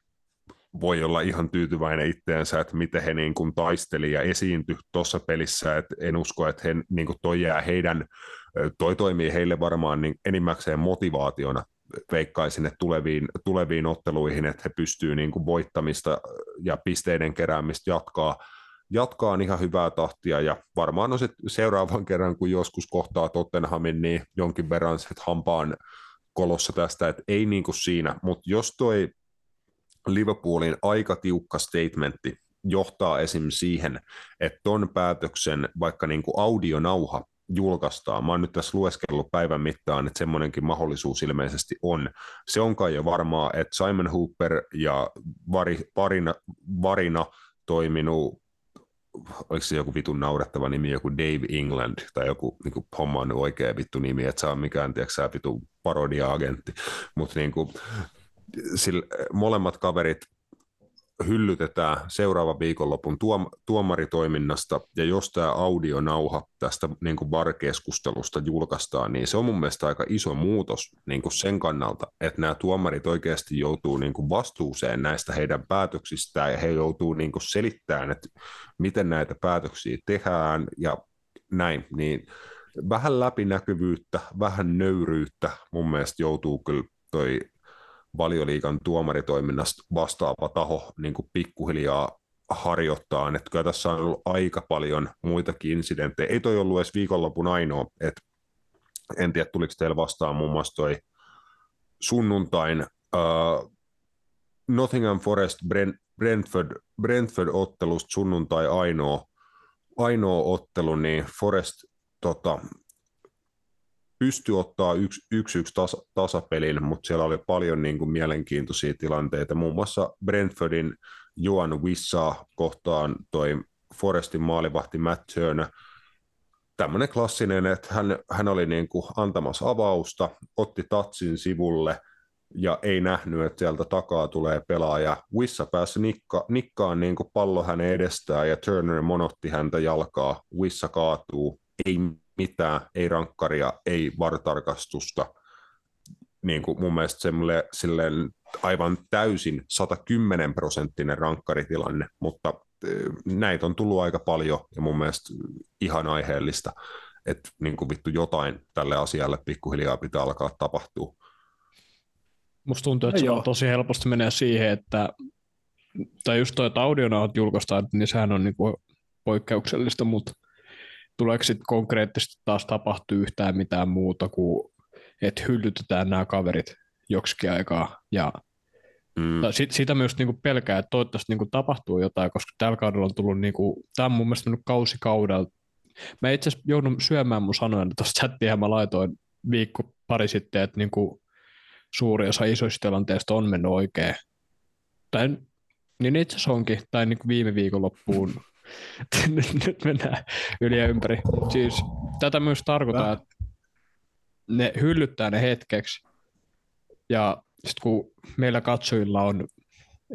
voi olla ihan tyytyväinen itteensä, että miten he niin kuin taisteli ja esiintyi tuossa pelissä. Et en usko, että he, niin kuin toi jää heidän, toi toimii heille varmaan niin enimmäkseen motivaationa, veikkaisin, että tuleviin otteluihin, että he pystyvät niin kuin voittamista ja pisteiden keräämistä jatkaa ihan hyvää tahtia, ja varmaan on se seuraavan kerran, kun joskus kohtaa Tottenhamin, niin jonkin verran se hampaan kolossa tästä, että ei niin kuin siinä, mutta jos toi Liverpoolin aika tiukka statementti johtaa esim. Siihen, että ton päätöksen vaikka niin kuin audionauha julkaistaan, mä oon nyt tässä lueskellut päivän mittaan, että semmoinenkin mahdollisuus ilmeisesti on. Se on kai jo varmaa, että Simon Hooper ja varina toiminut, oliko se joku vitun naurettava nimi, joku Dave England, tai joku niin homma on oikea vittu nimi, että saa mikään, tiedätkö sä, vitun parodia-agentti, mutta niin molemmat kaverit hyllytetään seuraava viikonlopun tuomaritoiminnasta, ja jos tämä audionauha tästä niin kuin VAR-keskustelusta julkaistaan, niin se on mun mielestä aika iso muutos niin kuin sen kannalta, että nämä tuomarit oikeasti joutuu niin kuin vastuuseen näistä heidän päätöksistään, ja he joutuu niin kuin selittämään, että miten näitä päätöksiä tehdään, ja näin, niin vähän läpinäkyvyyttä, vähän nöyryyttä mun mielestä joutuu kyllä toi Valioliigan tuomaritoiminnasta vastaava taho niin kuin pikkuhiljaa harjoittaa. Että kyllä tässä on ollut aika paljon muitakin insidenttejä. Ei toi ollut edes viikonlopun ainoa. Et en tiedä, tuliko teillä vastaan muun muassa toi sunnuntain Nottingham Forest Brentford-ottelusta sunnuntai ainoa ottelu, niin Forest pystyi ottaa 1-1 tasapelin, mutta siellä oli paljon niin kuin mielenkiintoisia tilanteita. Muun muassa Brentfordin Johan Wissaa kohtaan toi Forestin maalivahti Matt Turner. Tämmöinen klassinen, että hän oli niin kuin antamassa avausta, otti tatsin sivulle ja ei nähnyt, että sieltä takaa tulee pelaaja. Wissa pääsi nikkaan niin kuin pallo hänen edestään ja Turner monotti häntä jalkaa. Wissa kaatuu, ei mitään, ei rankkaria, ei vartarkastusta. Niin kuin mun mielestä silleen aivan täysin 110% rankkaritilanne, mutta näitä on tullut aika paljon ja mun mielestä ihan aiheellista, että niin kuin vittu jotain tälle asialle pikkuhiljaa pitää alkaa tapahtua. Musta tuntuu, että se on tosi helposti menee siihen, että tai just toi, että audionaut julkaistaan, niin sehän on niin kuin poikkeuksellista, mutta tuleeko sitten konkreettisesti taas tapahtuu yhtään mitään muuta kuin, että hyllytetään nämä kaverit joksikin aikaa. Ja sitä myös niinku pelkää, että toivottavasti niinku tapahtuu jotain, koska tällä kaudella on tullut, niinku, tämä on mun mielestä mennyt kausikaudelta. Mä itse asiassa joudun syömään mun sanoja, että tuossa chattiinhän mä laitoin viikko pari sitten, että niinku, suuri osa isoista tilanteista on mennyt oikein. Tai niin itse asiassa onkin, tai niin viime viikonloppuun. Nyt mennään yli ja ympäri. Siis tätä myös tarkoittaa, että ne hyllyttää ne hetkeksi. Ja sitten kun meillä katsojilla on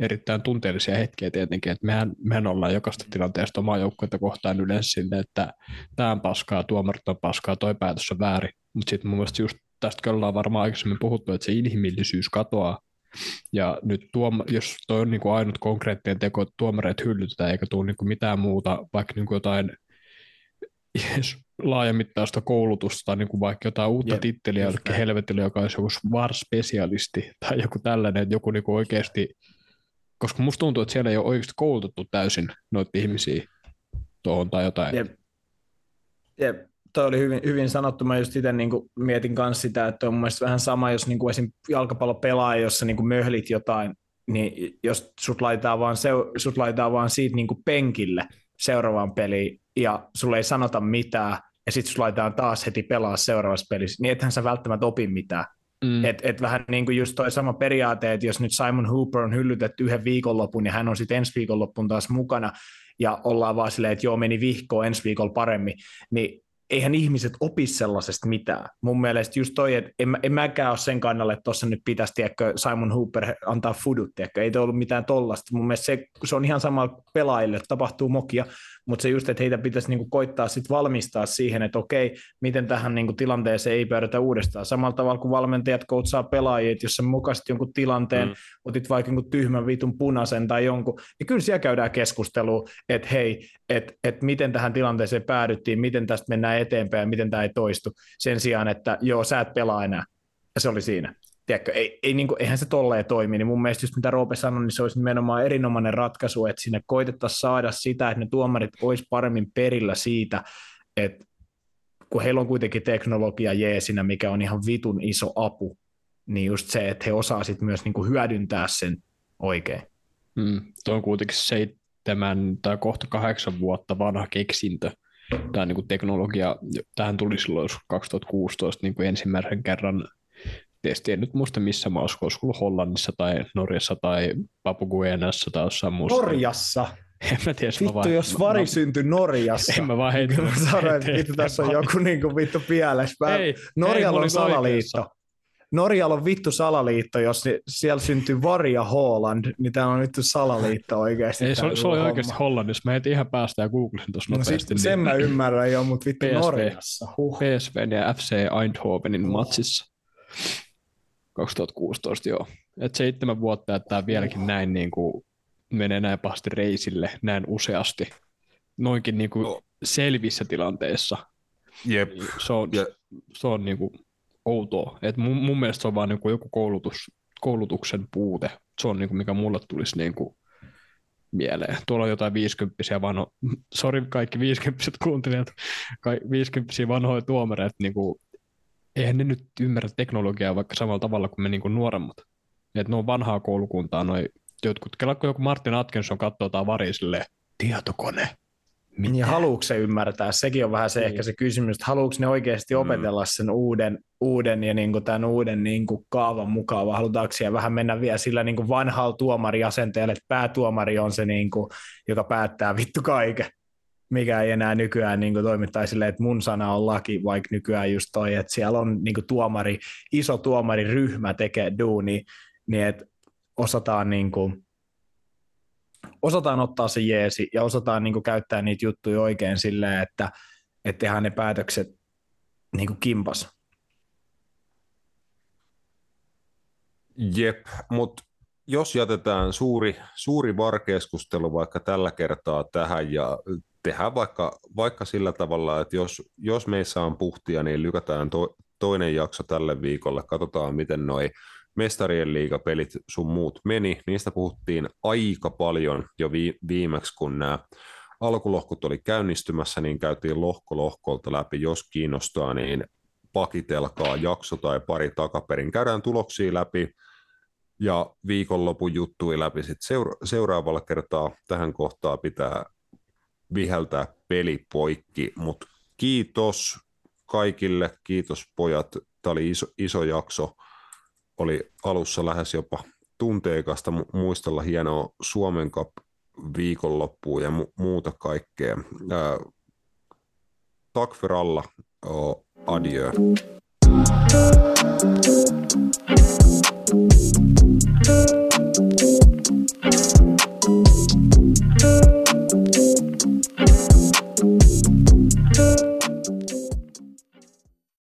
erittäin tunteellisia hetkiä tietenkin, että mehän ollaan jokaista tilanteesta omaa joukkuetta kohtaan yleensä silleen, että tämä on paskaa, tuomarit on paskaa, toi päätös on väärin. Mutta sitten mun mielestä just tästä kyllä ollaan varmaan aikaisemmin puhuttu, että se inhimillisyys katoaa. Ja nyt jos toi on niinku ainut konkreettinen teko, että tuomareet hyllytetään eikä tule niinku mitään muuta, vaikka niinku jotain laajamittaista koulutusta tai niinku vaikka jotain uutta titteliä jollekin helvetille, joka olisi joku VAR-spesialisti tai joku tällainen, että joku niinku oikeasti, koska musta tuntuu, että siellä ei ole oikeasti koulutettu täysin noita ihmisiä tuohon tai jotain. Jep. Toi oli hyvin sanottu. Mä just itse niinku mietin myös sitä, että on mun mielestä vähän sama, jos niinku esim. Jalkapallo pelaa, jos sä niinku möhlit jotain, niin jos sut laitetaan vaan siitä niinku penkille seuraavaan peliin ja sulle ei sanota mitään ja sit sut laitetaan taas heti pelaa seuraavassa pelissä, niin ethän sä välttämättä opi mitään. Et vähän niinku just toi sama periaate, että jos nyt Simon Hooper on hyllytetty yhden viikonlopun ja hän on sitten ensi viikonloppuun taas mukana ja ollaan vaan silleen, että joo meni vihkoon ensi viikolla paremmin, niin eihän ihmiset opi sellaisesta mitään. Mun mielestä just toi, että en mäkään ole sen kannalla, että tuossa nyt pitäisi, tiedätkö, Simon Hooper antaa fudut, tiedätkö, ei toi ollut mitään tollasta. Mun mielestä se on ihan sama pelaajille, että tapahtuu mokia, mutta se just, että heitä pitäisi niinku koittaa sit valmistaa siihen, että okei, miten tähän niinku tilanteeseen ei päädytä uudestaan. Samalla tavalla kuin valmentajat koutsaa pelaajia, että jos sä mukasit jonkun tilanteen, otit vaikka jonkun tyhmän vitun punaisen tai jonkun, niin kyllä siellä käydään keskustelua, että hei, että miten tähän tilanteeseen päädyttiin, miten tästä mennään eteenpäin ja miten tämä ei toistu. Sen sijaan, että joo, sä et pelaa enää. Ja se oli siinä. Tiedätkö, ei, niin kuin, eihän se tolleen toimi, niin mun mielestä just mitä Roope sanoi, niin se olisi nimenomaan erinomainen ratkaisu, että sinne koitettaisiin saada sitä, että ne tuomarit olisi paremmin perillä siitä, että kun heillä on kuitenkin teknologia jeesinä, mikä on ihan vitun iso apu, niin just se, että he osaa sitten myös niin kuin hyödyntää sen oikein. Tuo on kuitenkin 7 tai kohta 8 vuotta vanha keksintö. Tämä niin kuin teknologia, tähän tuli silloin 2016 niin kuin ensimmäisen kerran. Tietysti en nyt muista missä maassa, olisi ollut Hollannissa tai Norjassa tai Papuguenassa tai jossain muussa. Norjassa? En mä tiedä. Vittu, jos VAR syntyi Norjassa. En mä vaan heitä. Vittu, tässä on joku niinku vittu pielessä. Norjalla on salaliitto. Norjalla on vittu salaliitto, jos siellä syntyy VAR ja Holland, niin täällä on vittu salaliitto oikeasti. Ei, se oli oikeasti Hollannissa. Mä heti ihan päästä ja googlasin tuossa nopeasti. Sen mä ymmärrän jo, mutta vittu Norjassa. PSV ja FC Eindhovenin matsissa. 2016, joo. Et 7 vuotta, että tämä vieläkin näin niin kuin menee näin pahasti reisille, näin useasti, noinkin niin kuin selvissä tilanteissa. Jep. Se on niin kuin outoa. Et mun mielestä se on vaan niin kuin joku koulutuksen puute. Se on niin kuin mikä mulle tulisi niin kuin mieleen. Tuolla on jotain 50-vuotiaita vanhoja, sori kaikki 50-vuotiaat kuuntelijat, 50-vuotiaita vanhoja tuomareita, niin kuin eihän ne nyt ymmärrä teknologiaa vaikka samalla tavalla kuin me niinku nuoremmat. Et ne on vanhaa koulukuntaa. Noi jotkut, kelakko joku Martin Atkinson katsoo tai VARia silleen, tietokone. Mitä? Ja haluatko se ymmärtää? Sekin on vähän se ehkä se kysymys, että haluatko ne oikeasti opetella sen uuden ja niinku tämän uuden niinku kaavan mukaan, vai halutaanko siellä vähän mennä vielä sillä niinku vanhalla tuomariasenteella, että päätuomari on se, niinku, joka päättää vittu kaiken. Mikä ei enää nykyään niin toimittaa silleen, että mun sana on laki, vaikka nykyään just toi, että siellä on niin tuomari, iso tuomariryhmä tekee duunia, niin että osataan ottaa se jeesi ja osataan niin käyttää niitä juttuja oikein silleen, että tehdään ne päätökset niin kimpas. Jep, mutta jos jätetään suuri VAR-keskustelu vaikka tällä kertaa tähän ja tehdään vaikka sillä tavalla, että jos meissä on puhtia, niin lykätään toinen jakso tälle viikolle. Katsotaan, miten noi mestarien liigapelit sun muut meni. Niistä puhuttiin aika paljon jo viimeksi, kun nämä alkulohkot oli käynnistymässä, niin käytiin lohkolta läpi. Jos kiinnostaa, niin pakitelkaa jakso tai pari takaperin. Käydään tuloksia läpi ja viikonlopun juttui läpi sitten seuraavalla kertaa. Tähän kohtaa pitää viheltää peli poikki, mutta kiitos kaikille, kiitos pojat, tämä oli iso jakso, oli alussa lähes jopa tunteikasta muistella hienoa Suomen Cup viikonloppua ja muuta kaikkea. Tack för alla och adieu.